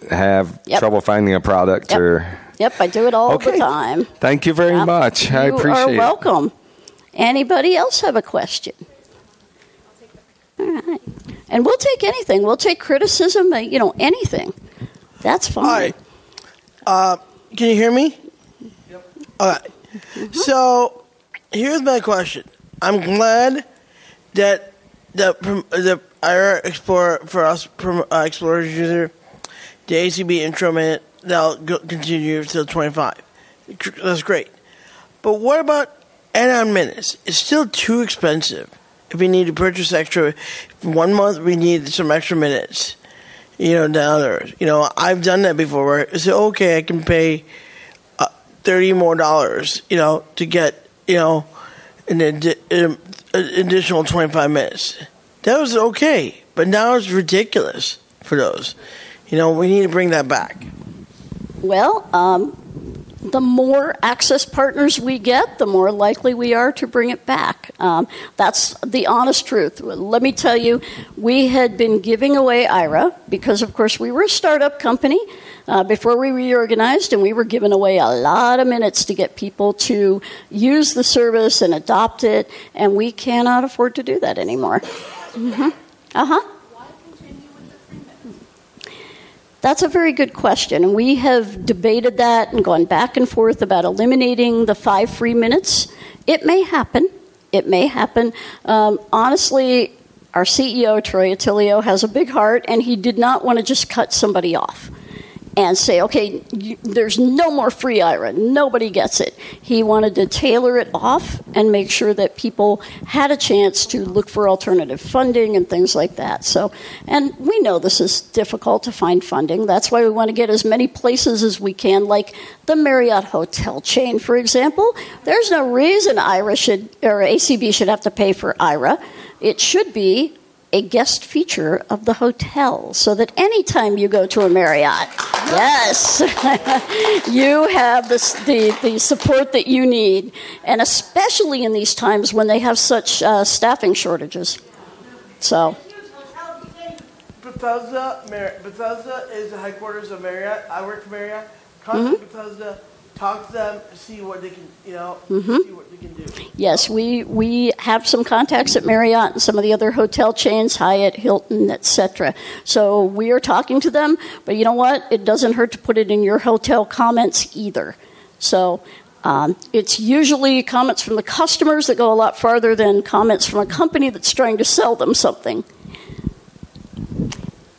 have trouble finding a product or. Yep, I do it all the time. Thank you very much. I appreciate it. You are welcome. Anybody else have a question? All right, and we'll take anything. We'll take criticism. You know, anything. That's fine. Hi. Can you hear me? Yep. All right. So. Here's my question. I'm glad that the Aira Explorer for us Explorers user, the ACB intro minute, that'll continue until 25. That's great. But what about add-on minutes? It's still too expensive. If we need to purchase extra, for 1 month we need some extra minutes. You know, down there. You know, I've done that before. Where I said, okay, I can pay $30 more, you know, to get. You know, an additional 25 minutes. That was okay, but now it's ridiculous for those. You know, we need to bring that back. Well, the more access partners we get, the more likely we are to bring it back. That's the honest truth. Let me tell you, we had been giving away Aira because, of course, we were a startup company before we reorganized, and we were giving away a lot of minutes to get people to use the service and adopt it, and we cannot afford to do that anymore. Mm-hmm. Uh-huh. That's a very good question, and we have debated that and gone back and forth about eliminating the 5 free minutes. It may happen. It may happen. Honestly, our CEO, Troy Otillio, has a big heart, and he did not want to just cut somebody off and say, okay, there's no more free Aira. Nobody gets it. He wanted to tailor it off and make sure that people had a chance to look for alternative funding and things like that. So, and we know this is difficult to find funding. That's why we want to get as many places as we can, like the Marriott hotel chain, for example. There's no reason Aira should, or ACB should have to pay for Aira. It should be a guest feature of the hotel, so that anytime you go to a Marriott, yes, you have the support that you need, and especially in these times when they have such staffing shortages. So, Bethesda is the headquarters of Marriott. I work for Marriott. Contact Bethesda. Talk to them, see what they can, see what they can do. Yes, we have some contacts at Marriott and some of the other hotel chains, Hyatt, Hilton, etc. So we are talking to them, but you know what? It doesn't hurt to put it in your hotel comments either. So it's usually comments from the customers that go a lot farther than comments from a company that's trying to sell them something.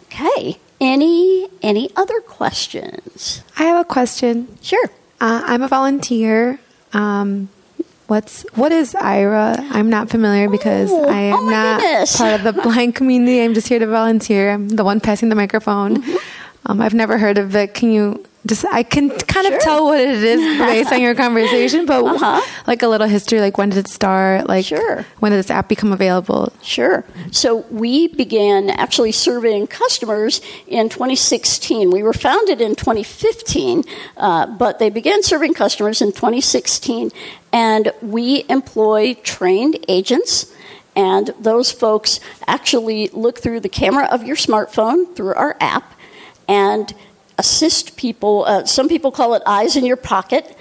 Okay. Any other questions? I have a question. Sure. I'm a volunteer. What is Aira? I'm not familiar because I am not part of the blind community. I'm just here to volunteer. I'm the one passing the microphone. Mm-hmm. I've never heard of it. Can you just? I can kind of tell what it is based on your conversation, but like a little history. Like when did it start? Like when did this app become available? Sure. So we began actually serving customers in 2016. We were founded in 2015, but they began serving customers in 2016, and we employ trained agents. And those folks actually look through the camera of your smartphone through our app and assist people. Some people call it eyes in your pocket,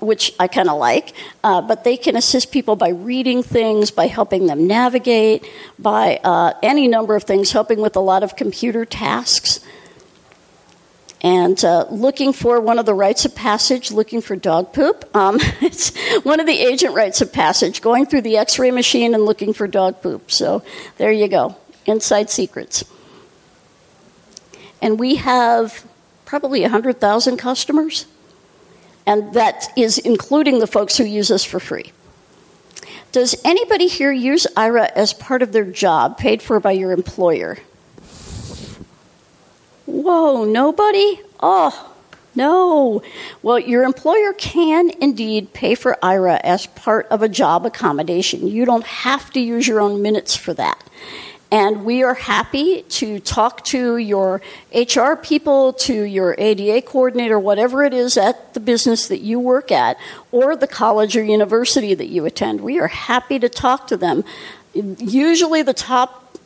which I kind of like, but they can assist people by reading things, by helping them navigate, by any number of things, helping with a lot of computer tasks. And looking for one of the rites of passage, looking for dog poop. It's one of the agent rites of passage, going through the x-ray machine and looking for dog poop. So there you go, inside secrets. And we have probably 100,000 customers, and that is including the folks who use us for free. Does anybody here use Aira as part of their job, paid for by your employer? Whoa, nobody? Oh, no. Well, your employer can indeed pay for Aira as part of a job accommodation. You don't have to use your own minutes for that. And we are happy to talk to your HR people, to your ADA coordinator, whatever it is at the business that you work at, or the college or university that you attend. We are happy to talk to them. Usually the top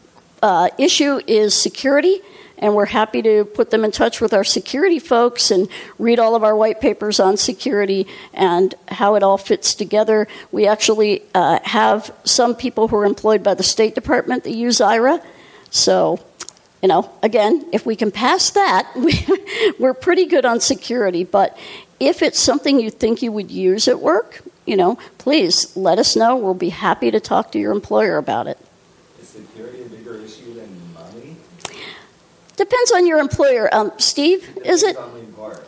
issue is security, and we're happy to put them in touch with our security folks and read all of our white papers on security and how it all fits together. We actually have some people who are employed by the State Department that use Aira. So, again, if we can pass that, we're pretty good on security. But if it's something you think you would use at work, please let us know. We'll be happy to talk to your employer about it. Is security a bigger issue than money? Depends on your employer. Steve, is it?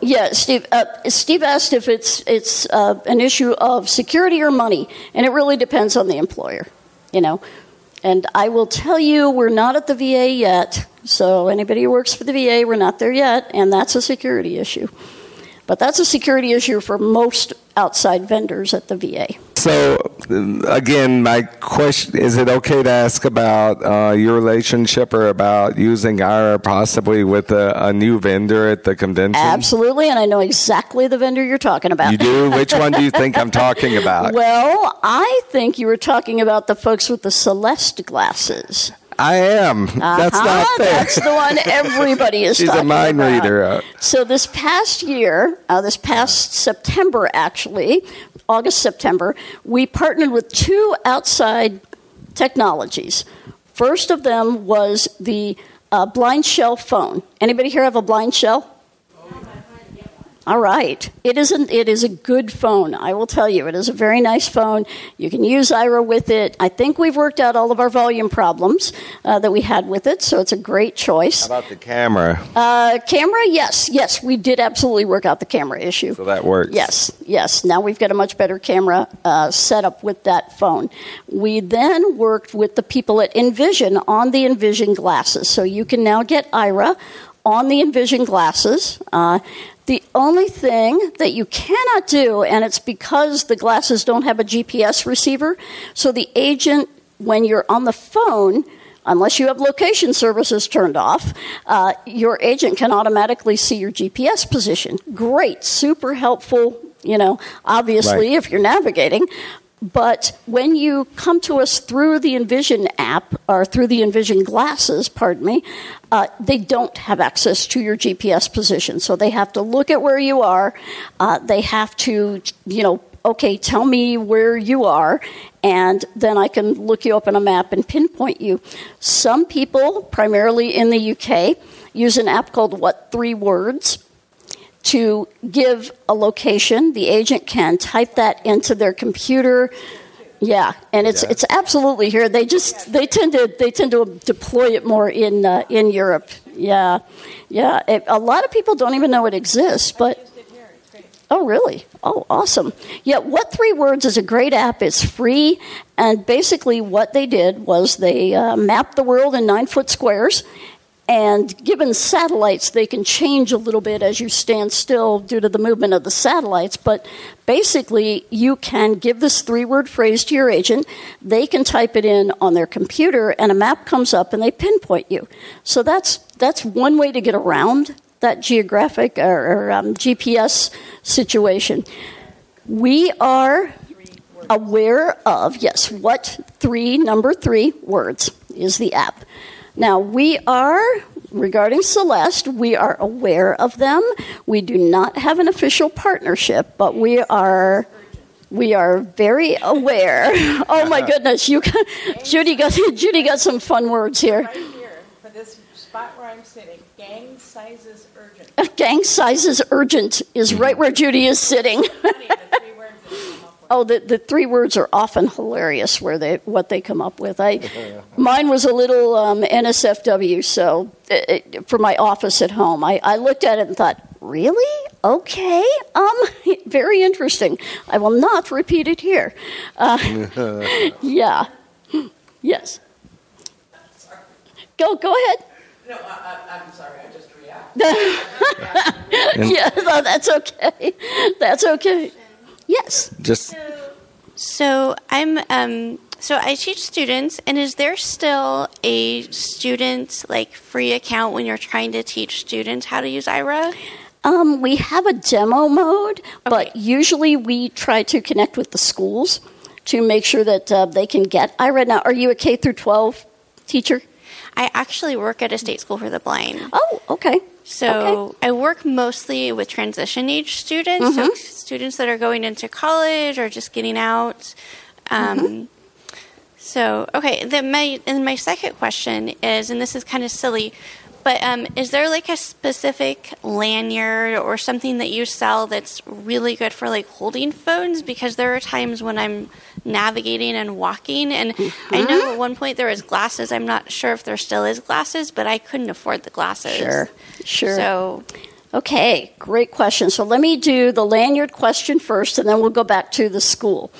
Yeah, Steve. Steve asked if it's an issue of security or money, and it really depends on the employer, And I will tell you, we're not at the VA yet. So anybody who works for the VA, we're not there yet, and that's a security issue. But that's a security issue for most outside vendors at the VA. So, again, my question, is it okay to ask about your relationship or about using Aira possibly with a new vendor at the convention? Absolutely, and I know exactly the vendor you're talking about. You do? Which one do you think I'm talking about? Well, I think you were talking about the folks with the Celeste glasses. I am. That's not fair. That's the one everybody is talking about. She's a mind reader. So this past year, September actually, August, September, we partnered with two outside technologies. First of them was the blind shell phone. Anybody here have a blind shell? All right. It is a good phone. I will tell you, it is a very nice phone. You can use Aira with it. I think we've worked out all of our volume problems that we had with it, so it's a great choice. How about the camera? Camera, yes. Yes, we did absolutely work out the camera issue. So that works. Yes, yes. Now we've got a much better camera setup with that phone. We then worked with the people at Envision on the Envision glasses. So you can now get Aira on the Envision glasses. The only thing that you cannot do, and it's because the glasses don't have a GPS receiver, so the agent, when you're on the phone, unless you have location services turned off, your agent can automatically see your GPS position. Great, super helpful, obviously, right, if you're navigating. But when you come to us through the Envision app, or through the Envision glasses, they don't have access to your GPS position. So they have to look at where you are. They have to, tell me where you are, and then I can look you up on a map and pinpoint you. Some people, primarily in the UK, use an app called What3Words. To give a location, the agent can type that into their computer. Yeah, and it's absolutely here. They tend to deploy it more in Europe. Yeah. A lot of people don't even know it exists, but. Oh, really? Oh, awesome. Yeah, What3Words is a great app. It's free. And basically what they did was they mapped the world in 9-foot squares. And given satellites, they can change a little bit as you stand still due to the movement of the satellites. But basically, you can give this 3-word phrase to your agent. They can type it in on their computer, and a map comes up, and they pinpoint you. So that's one way to get around that geographic or GPS situation. We are aware of, yes, What3Words is the app. Now, regarding Celeste, we are aware of them. We do not have an official partnership, but we are very aware. Oh, my goodness. Judy got some fun words here. Right here, for this spot where I'm sitting, gang sizes urgent. Gang sizes urgent is right where Judy is sitting. Oh, the 3 words are often hilarious. What they come up with. Mine was a little NSFW. So for my office at home, I looked at it and thought, really? Okay. Very interesting. I will not repeat it here. Yeah. Yes. Sorry. Go ahead. No, I'm sorry. I just reacted. Yeah, no, that's okay. That's okay. Yes. So I'm. So I teach students, and is there still a student free account when you're trying to teach students how to use Aira? We have a demo mode, okay, but usually we try to connect with the schools to make sure that they can get Aira. Now, are you a K through 12 teacher? I actually work at a state school for the blind. Oh, okay. So okay. I work mostly with transition-age students, mm-hmm, so students that are going into college or just getting out. Mm-hmm. So, okay, my second question is, and this is kind of silly, but is there a specific lanyard or something that you sell that's really good for holding phones? Because there are times when I'm navigating and walking, and mm-hmm, I know at one point there was glasses. I'm not sure if there still is glasses, but I couldn't afford the glasses. Sure. So, okay, great question. So let me do the lanyard question first, and then we'll go back to the school.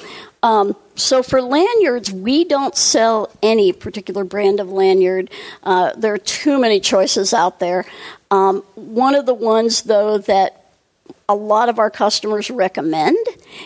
So for lanyards, we don't sell any particular brand of lanyard. There are too many choices out there. One of the ones, though, that a lot of our customers recommend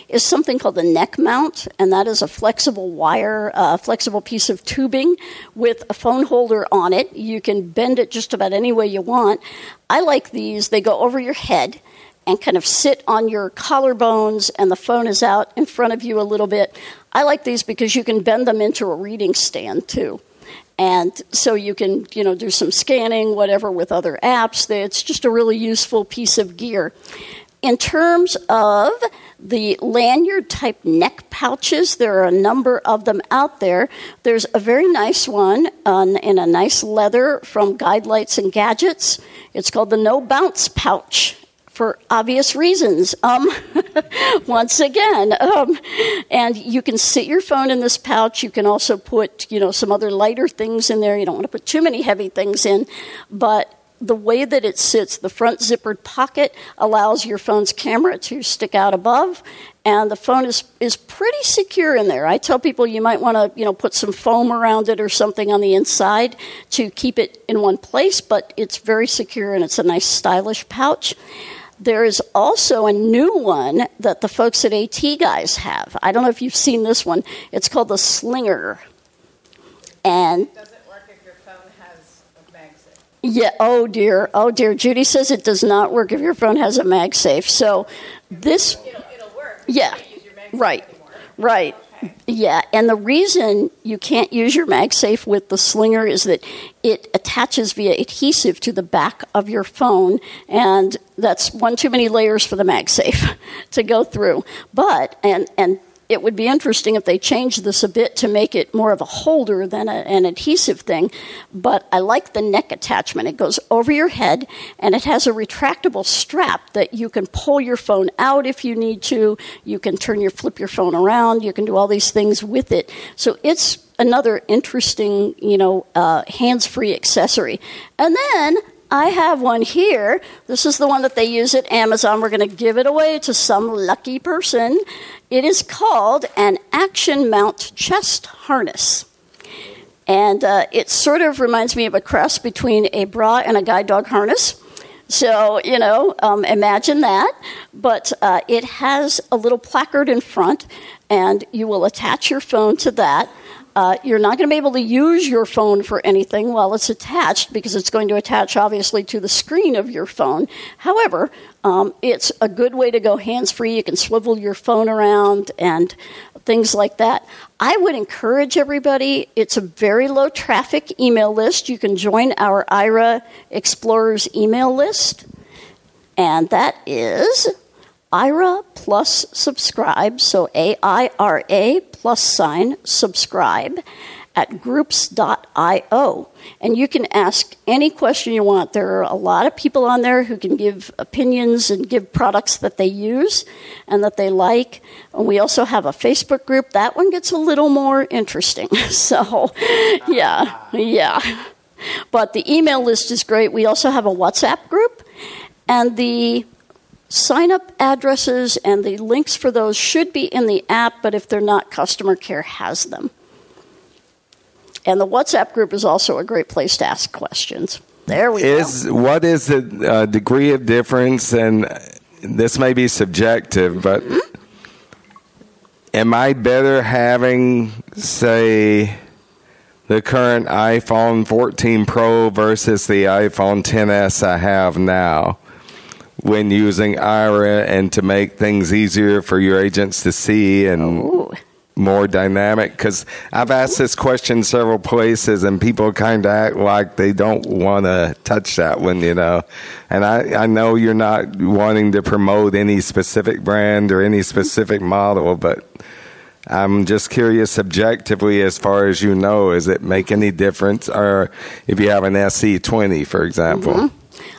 is something called the neck mount, and that is a flexible wire, flexible piece of tubing with a phone holder on it. You can bend it just about any way you want. I like these. They go over your head and kind of sit on your collarbones, and the phone is out in front of you a little bit. I like these because you can bend them into a reading stand, too. And so you can, you know, do some scanning, whatever, with other apps. It's just a really useful piece of gear. In terms of the lanyard-type neck pouches, there are a number of them out there. There's a very nice one in a nice leather from Guidelights and Gadgets. It's called the No Bounce Pouch, for obvious reasons, once again. And you can sit your phone in this pouch. You can also put, you know, some other lighter things in there. You don't want to put too many heavy things in. But the way that it sits, the front zippered pocket allows your phone's camera to stick out above. And the phone is pretty secure in there. I tell people you might want to, you know, put some foam around it or something on the inside to keep it in one place. But it's very secure, and it's a nice, stylish pouch. There is also a new one that the folks at AT Guys have. I don't know if you've seen this one. It's called the Slinger. And does it work if your phone has a MagSafe? Yeah. Oh dear. Oh dear. Judy says it does not work if your phone has a MagSafe. So this. It'll work. Yeah. You can't use your MagSafe right. Anymore. Right. Okay. Yeah. And the reason you can't use your MagSafe with the Slinger is that it attaches via adhesive to the back of your phone, and that's one too many layers for the MagSafe to go through. But, and it would be interesting if they changed this a bit to make it more of a holder than an adhesive thing, but I like the neck attachment. It goes over your head, and it has a retractable strap that you can pull your phone out if you need to. You can flip your phone around. You can do all these things with it. So it's another interesting, you know, hands-free accessory. And then I have one here. This is the one that they use at Amazon. We're going to give it away to some lucky person. It is called an Action Mount Chest Harness. And it sort of reminds me of a cross between a bra and a guide dog harness. So, you know, imagine that. But it has a little placard in front, and you will attach your phone to that. You're not going to be able to use your phone for anything while it's attached, because it's going to attach, obviously, to the screen of your phone. However, it's a good way to go hands-free. You can swivel your phone around and things like that. I would encourage everybody. It's a very low-traffic email list. You can join our Aira Explorers email list, and that is Aira plus subscribe, so Aira + subscribe at groups.io. And you can ask any question you want. There are a lot of people on there who can give opinions and give products that they use and that they like. And we also have a Facebook group. That one gets a little more interesting. So, yeah. But the email list is great. We also have a WhatsApp group, and the sign-up addresses and the links for those should be in the app, but if they're not, customer care has them. And the WhatsApp group is also a great place to ask questions. There we go. What is the degree of difference? And this may be subjective, but am I better having, say, the current iPhone 14 Pro versus the iPhone XS I have now, when using Aira and to make things easier for your agents to see and more dynamic? Because I've asked this question several places, and people kind of act like they don't want to touch that one, you know. And I know you're not wanting to promote any specific brand or any specific model, but I'm just curious, objectively, as far as you know, does it make any difference? Or if you have an SE20, for example. Mm-hmm.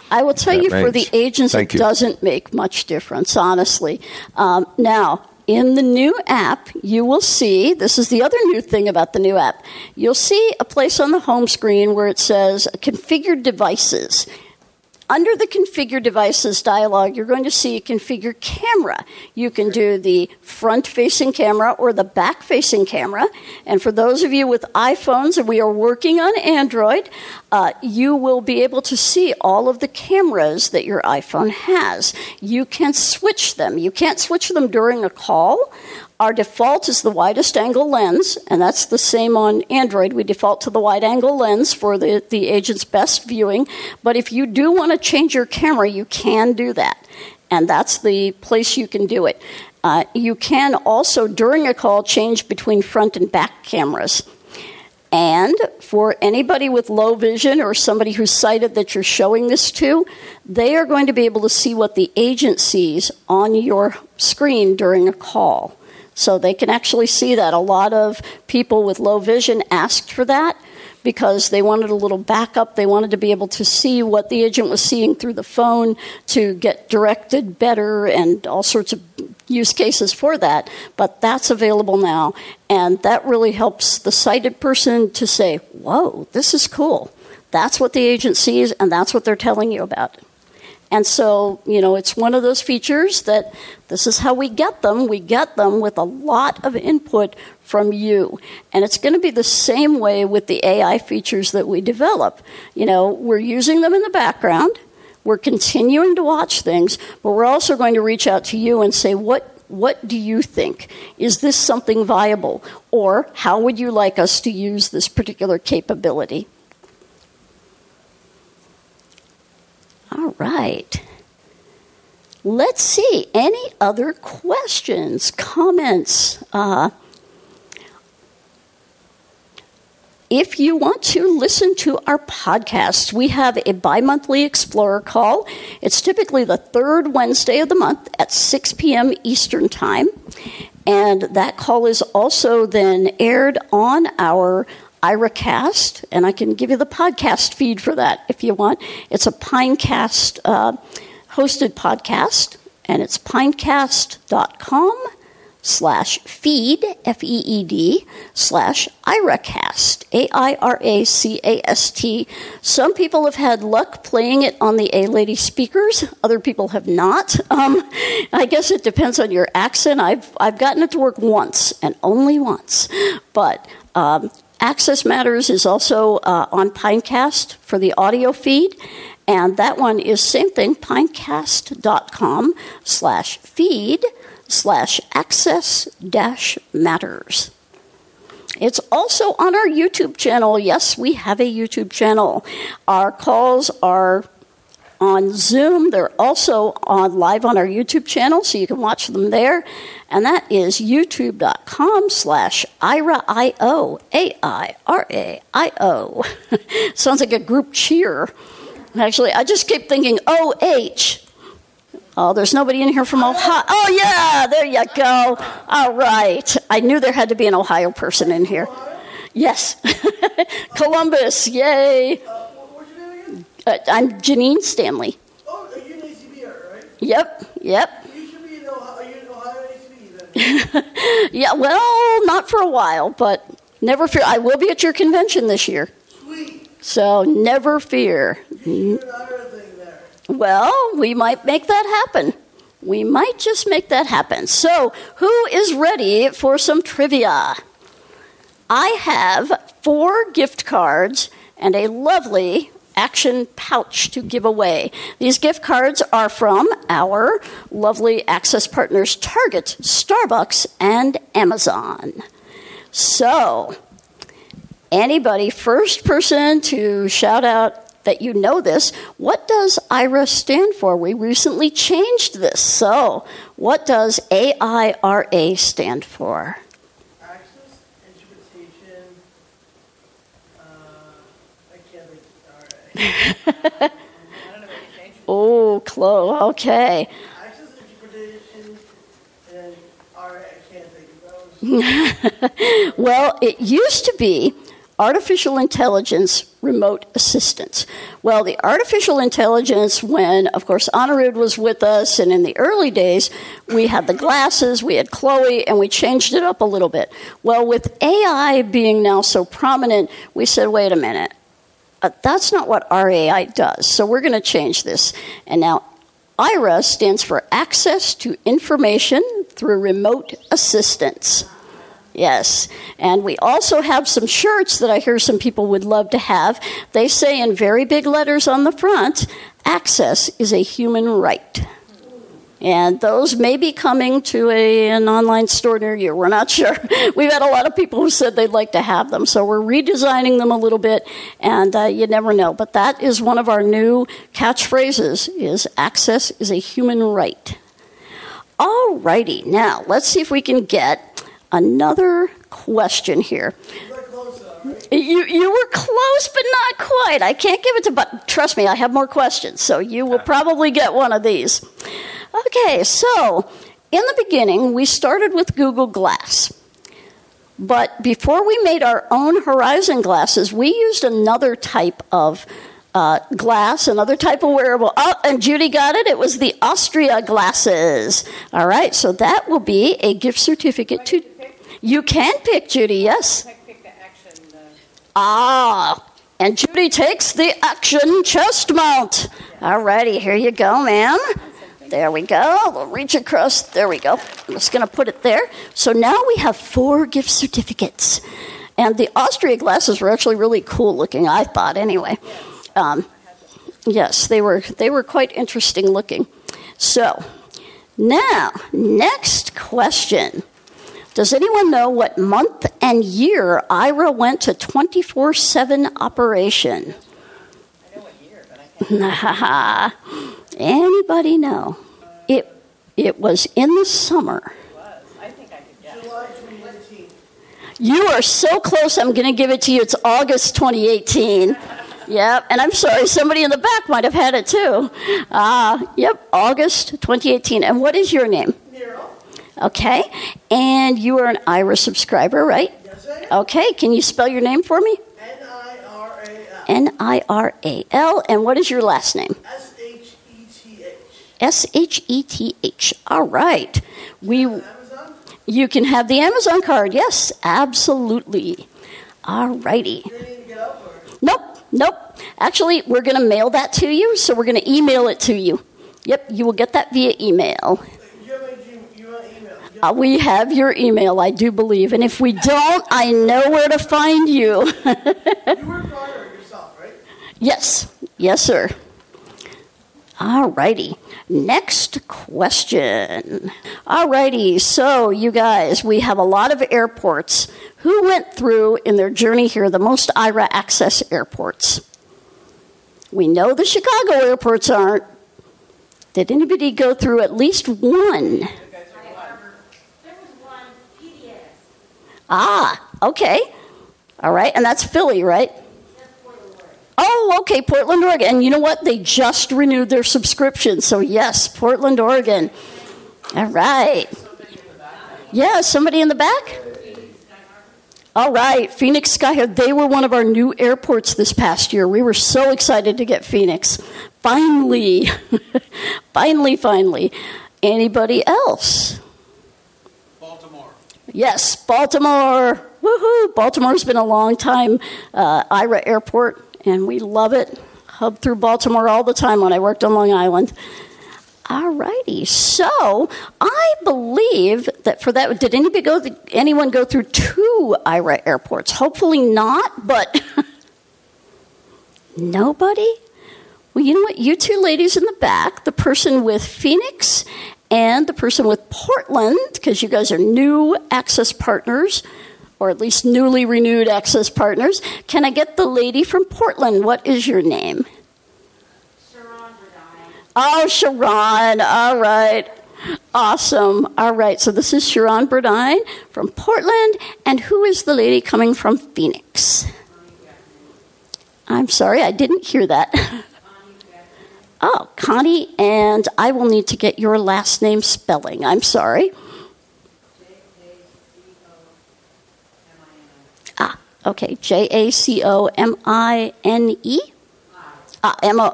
I will tell you, for the agents, it doesn't make much difference, honestly. Now, in the new app, you will see, this is the other new thing about the new app, you'll see a place on the home screen where it says Configure Devices. Under the Configure Devices dialog, you're going to see Configure Camera. You can do the front-facing camera or the back-facing camera. And for those of you with iPhones, and we are working on Android, You will be able to see all of the cameras that your iPhone has. You can switch them. You can't switch them during a call. Our default is the widest angle lens, and that's the same on Android. We default to the wide angle lens for the agent's best viewing. But if you do want to change your camera, you can do that. And that's the place you can do it. You can also, during a call, change between front and back cameras. And for anybody with low vision or somebody who's sighted that you're showing this to, they are going to be able to see what the agent sees on your screen during a call. So they can actually see that. A lot of people with low vision asked for that because they wanted a little backup. They wanted to be able to see what the agent was seeing through the phone to get directed better and all sorts of use cases for that. But that's available now. And that really helps the sighted person to say, whoa, this is cool. That's what the agent sees, and that's what they're telling you about. And so, you know, it's one of those features that this is how we get them. We get them with a lot of input from you. And it's going to be the same way with the AI features that we develop. You know, we're using them in the background. We're continuing to watch things. But we're also going to reach out to you and say, what do you think? Is this something viable? Or how would you like us to use this particular capability? All right. Let's see. Any other questions, comments? If you want to listen to our podcast, we have a bi-monthly Explorer call. It's typically the third Wednesday of the month at 6 p.m. Eastern Time. And that call is also then aired on our AiraCast, and I can give you the podcast feed for that if you want. It's a Pinecast hosted podcast, and it's pinecast.com/feed, F-E-E-D, /AiraCast, AIRACAST. Some people have had luck playing it on the A-Lady speakers. Other people have not. I guess it depends on your accent. I've gotten it to work once, and only once. But Access Matters is also on Pinecast for the audio feed, and that one is same thing, pinecast.com/feed/access-matters. It's also on our YouTube channel. Yes, we have a YouTube channel. Our calls are on Zoom. They're also on live on our YouTube channel, so you can watch them there. And that is youtube.com/AiraIO, A-I-R-A-I-O. Sounds like a group cheer. Actually, I just keep thinking O-H. Oh, there's nobody in here from Ohio. Oh, yeah, there you go. All right. I knew there had to be an Ohio person in here. Yes. Columbus, yay. What was your name again? I'm Janine Stanley. Oh, you're an ACBR, right? Yep. Yeah, well, not for a while, but never fear. I will be at your convention this year. Sweet. So never fear. You can do another thing there. Well, we might make that happen. We might just make that happen. So who is ready for some trivia? I have 4 gift cards and a lovely action pouch to give away. These gift cards are from our lovely access partners, Target, Starbucks, and Amazon. So, anybody, first person to shout out that you know this, what does Aira stand for? We recently changed this. So, what does AIRA stand for? Oh, Chloe, okay. Well, it used to be artificial intelligence remote assistance. Well, the artificial intelligence, when, of course, Anirudh was with us, and in the early days, we had the glasses, we had Chloe, and we changed it up a little bit. Well, with AI being now so prominent, we said, wait a minute. That's not what RAI does, so we're going to change this. And now Aira stands for Access to Information Through Remote Assistance. Yes. And we also have some shirts that I hear some people would love to have. They say in very big letters on the front, access is a human right. And those may be coming to an online store near you. We're not sure. We've had a lot of people who said they'd like to have them. So we're redesigning them a little bit, and you never know. But that is one of our new catchphrases, is access is a human right. All righty. Now, let's see if we can get another question here. You were close, but not quite. I can't give it to, but trust me, I have more questions, so you will probably get one of these. Okay, so in the beginning, we started with Google Glass. But before we made our own Horizon glasses, we used another type of glass, another type of wearable. Oh, and Judy got it. It was the Austria glasses. All right, so that will be a gift certificate to... You can pick, Judy, yes. Ah, and Judy takes the action chest mount. All righty, here you go, ma'am. There we go. We'll reach across. There we go. I'm just going to put it there. So now we have 4 gift certificates. And the Austria glasses were actually really cool looking, I thought, anyway. Yes, they were quite interesting looking. So now, next question. Does anyone know what month and year Aira went to 24/7 operation? I know what year, but I can't. Anybody know? It was in the summer. It was. I think I could guess. July 2018. You are so close, I'm going to give it to you. It's August 2018. Yep, and I'm sorry, somebody in the back might have had it too. Yep, August 2018. And what is your name? Meryl. Okay, and you are an Aira subscriber, right? Yes, I am. Okay, can you spell your name for me? N-I-R-A-L. N-I-R-A-L, and what is your last name? S-H-E-T-H. All right. You can have the Amazon card. Yes, absolutely. All righty. Do you need to get up or? Nope. Actually, we're going to mail that to you, so we're going to email it to you. Yep, you will get that via email. We have your email, I do believe. And if we don't, I know where to find you. You were fired yourself, right? Yes. Yes, sir. All righty. Next question. All righty. So, you guys, we have a lot of airports. Who went through in their journey here the most Aira access airports? We know the Chicago airports aren't. Did anybody go through at least one? Ah, okay. All right. And that's Philly, right? Oh, okay, Portland, Oregon. And you know what? They just renewed their subscription. So, yes, Portland, Oregon. All right. Yeah, somebody in the back? All right, Phoenix Sky Harbor. They were one of our new airports this past year. We were so excited to get Phoenix. Finally. Finally. Anybody else? Baltimore. Yes, Baltimore. Woohoo. Baltimore's been a long time Aira airport. And we love it. Hub through Baltimore all the time when I worked on Long Island. All righty. So I believe that for that, did anybody anyone go through 2 Aira airports? Hopefully not, but nobody? Well, you know what? You two ladies in the back, the person with Phoenix and the person with Portland, because you guys are new access partners, or at least newly renewed access partners. Can I get the lady from Portland? What is your name? Sharon. Oh, Sharon. All right. Awesome. All right. So this is Sharon Burdine from Portland. And who is the lady coming from Phoenix? I'm sorry, I didn't hear that. Oh, Connie, and I will need to get your last name spelling. I'm sorry. Okay, Jacomine?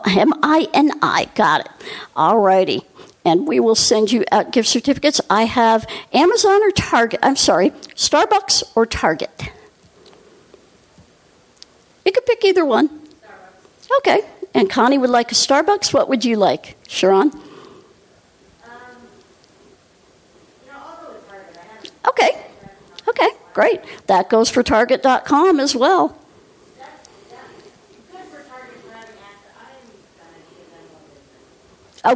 Mini. Got it. All righty. And we will send you out gift certificates. I have Amazon or Target. I'm sorry, Starbucks or Target? You could pick either one. Starbucks. Okay. And Connie would like a Starbucks. What would you like, Sharon? I'll go with Target. Okay. Great. That goes for Target.com as well. That's good for Target for having access. I'm going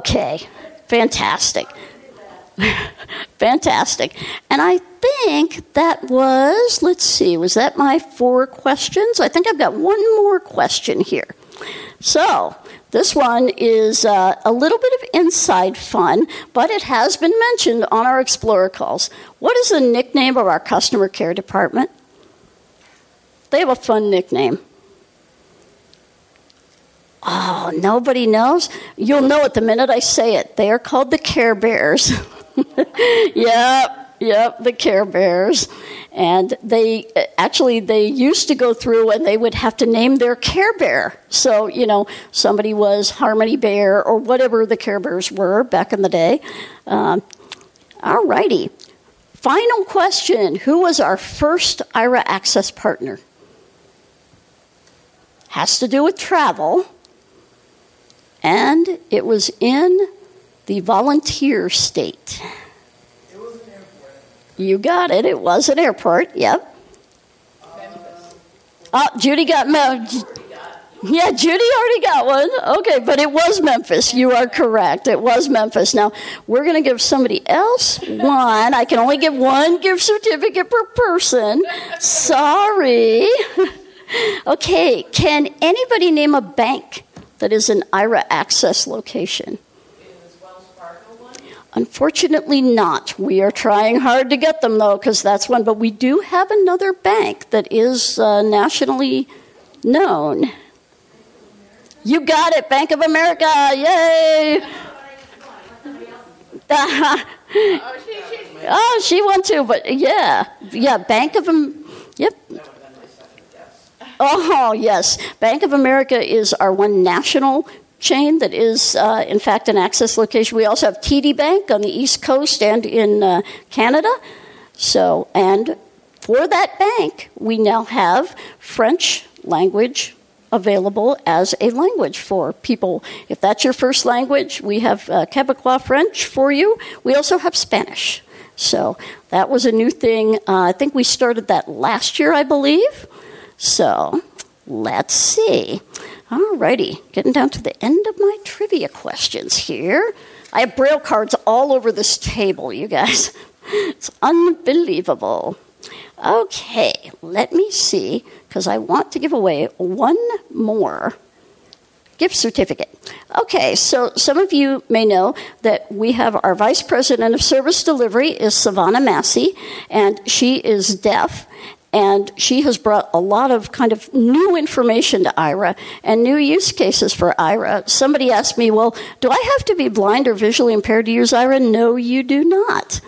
to give them all this. Okay. Fantastic. Fantastic. And I think that was, let's see, was that my four questions? I think I've got one more question here. So this one is a little bit of inside fun, but it has been mentioned on our Explorer calls. What is the nickname of our customer care department? They have a fun nickname. Oh, nobody knows? You'll know it the minute I say it. They are called the Care Bears. Yep, the Care Bears. And they used to go through and they would have to name their Care Bear. So, somebody was Harmony Bear or whatever the Care Bears were back in the day. All righty. Final question. Who was our first Aira Access partner? Has to do with travel. And it was in the volunteer state. It was an airport. You got it. It was an airport. Yep. Memphis. Oh, Judy got Memphis. Yeah, Judy already got one. Okay, but it was Memphis. You are correct. It was Memphis. Now, we're going to give somebody else one. I can only give one gift certificate per person. Sorry. Okay, can anybody name a bank that is an Aira Access location? Unfortunately not. We are trying hard to get them, though, because that's one. But we do have another bank that is nationally known. You got it, Bank of America. Yay! Oh, she won too, but yeah, Bank of America. Yep. Oh, yes. Bank of America is our one national chain that is, in fact, an access location. We also have TD Bank on the East Coast and in Canada. So, and for that bank, we now have French language available as a language for people. If that's your first language, we have Quebecois French for you. We also have Spanish. So that was a new thing. I think we started that last year, I believe. So, let's see. All righty, getting down to the end of my trivia questions here. I have Braille cards all over this table, you guys. It's unbelievable. Okay, let me see, because I want to give away one more gift certificate. Okay, so some of you may know that we have our Vice President of Service Delivery is Savannah Massey, and she is deaf. And she has brought a lot of kind of new information to Aira and new use cases for Aira. Somebody asked me, well, do I have to be blind or visually impaired to use Aira? No, you do not.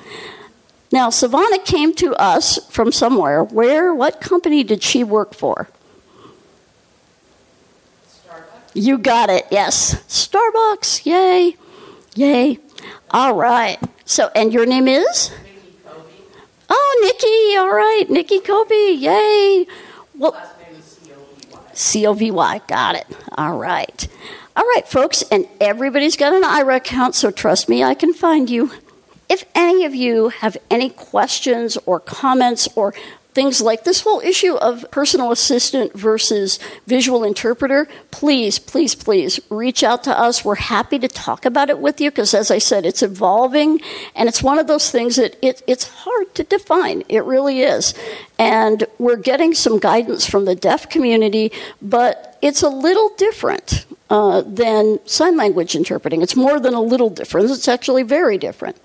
Now, Savannah came to us from somewhere. Where? What company did she work for? Starbucks. You got it, yes. Starbucks, yay. Yay. All right. So, and your name is? Oh, Nikki, all right, Nikki Covey, yay. Well, last name is C-O-V-Y. C-O-V-Y, got it, all right. All right, folks, and everybody's got an Aira account, so trust me, I can find you. If any of you have any questions or comments or things like this whole issue of personal assistant versus visual interpreter, please, please, please reach out to us. We're happy to talk about it with you because, as I said, it's evolving, and it's one of those things that it's hard to define. It really is. And we're getting some guidance from the deaf community, but it's a little different than sign language interpreting. It's more than a little different. It's actually very different.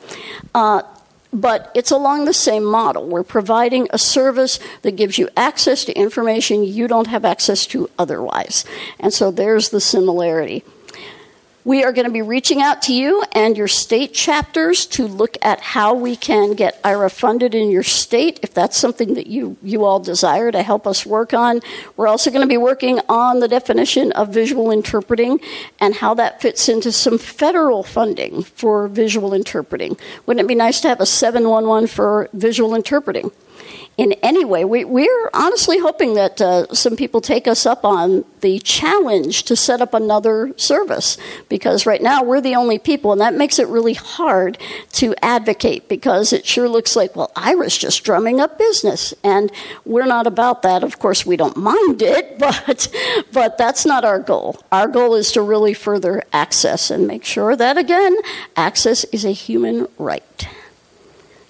But it's along the same model. We're providing a service that gives you access to information you don't have access to otherwise. And so there's the similarity. We are going to be reaching out to you and your state chapters to look at how we can get Aira funded in your state, if that's something that you all desire to help us work on. We're also going to be working on the definition of visual interpreting and how that fits into some federal funding for visual interpreting. Wouldn't it be nice to have a 711 for visual interpreting? in any way. We're honestly hoping that some people take us up on the challenge to set up another service, because right now we're the only people, and that makes it really hard to advocate, because it sure looks like, well, Aira's just drumming up business, and we're not about that. Of course, we don't mind it, but that's not our goal. Our goal is to really further access and make sure that, again, access is a human right.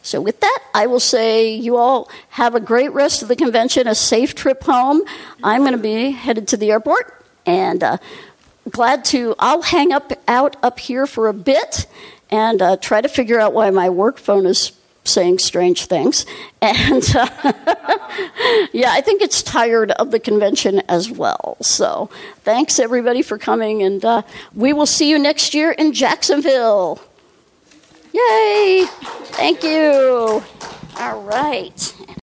So with that, I will say you all have a great rest of the convention, a safe trip home. I'm going to be headed to the airport, and I'll hang out up here for a bit and try to figure out why my work phone is saying strange things. And yeah, I think it's tired of the convention as well. So thanks, everybody, for coming, and we will see you next year in Jacksonville. Yay! Thank you. All right.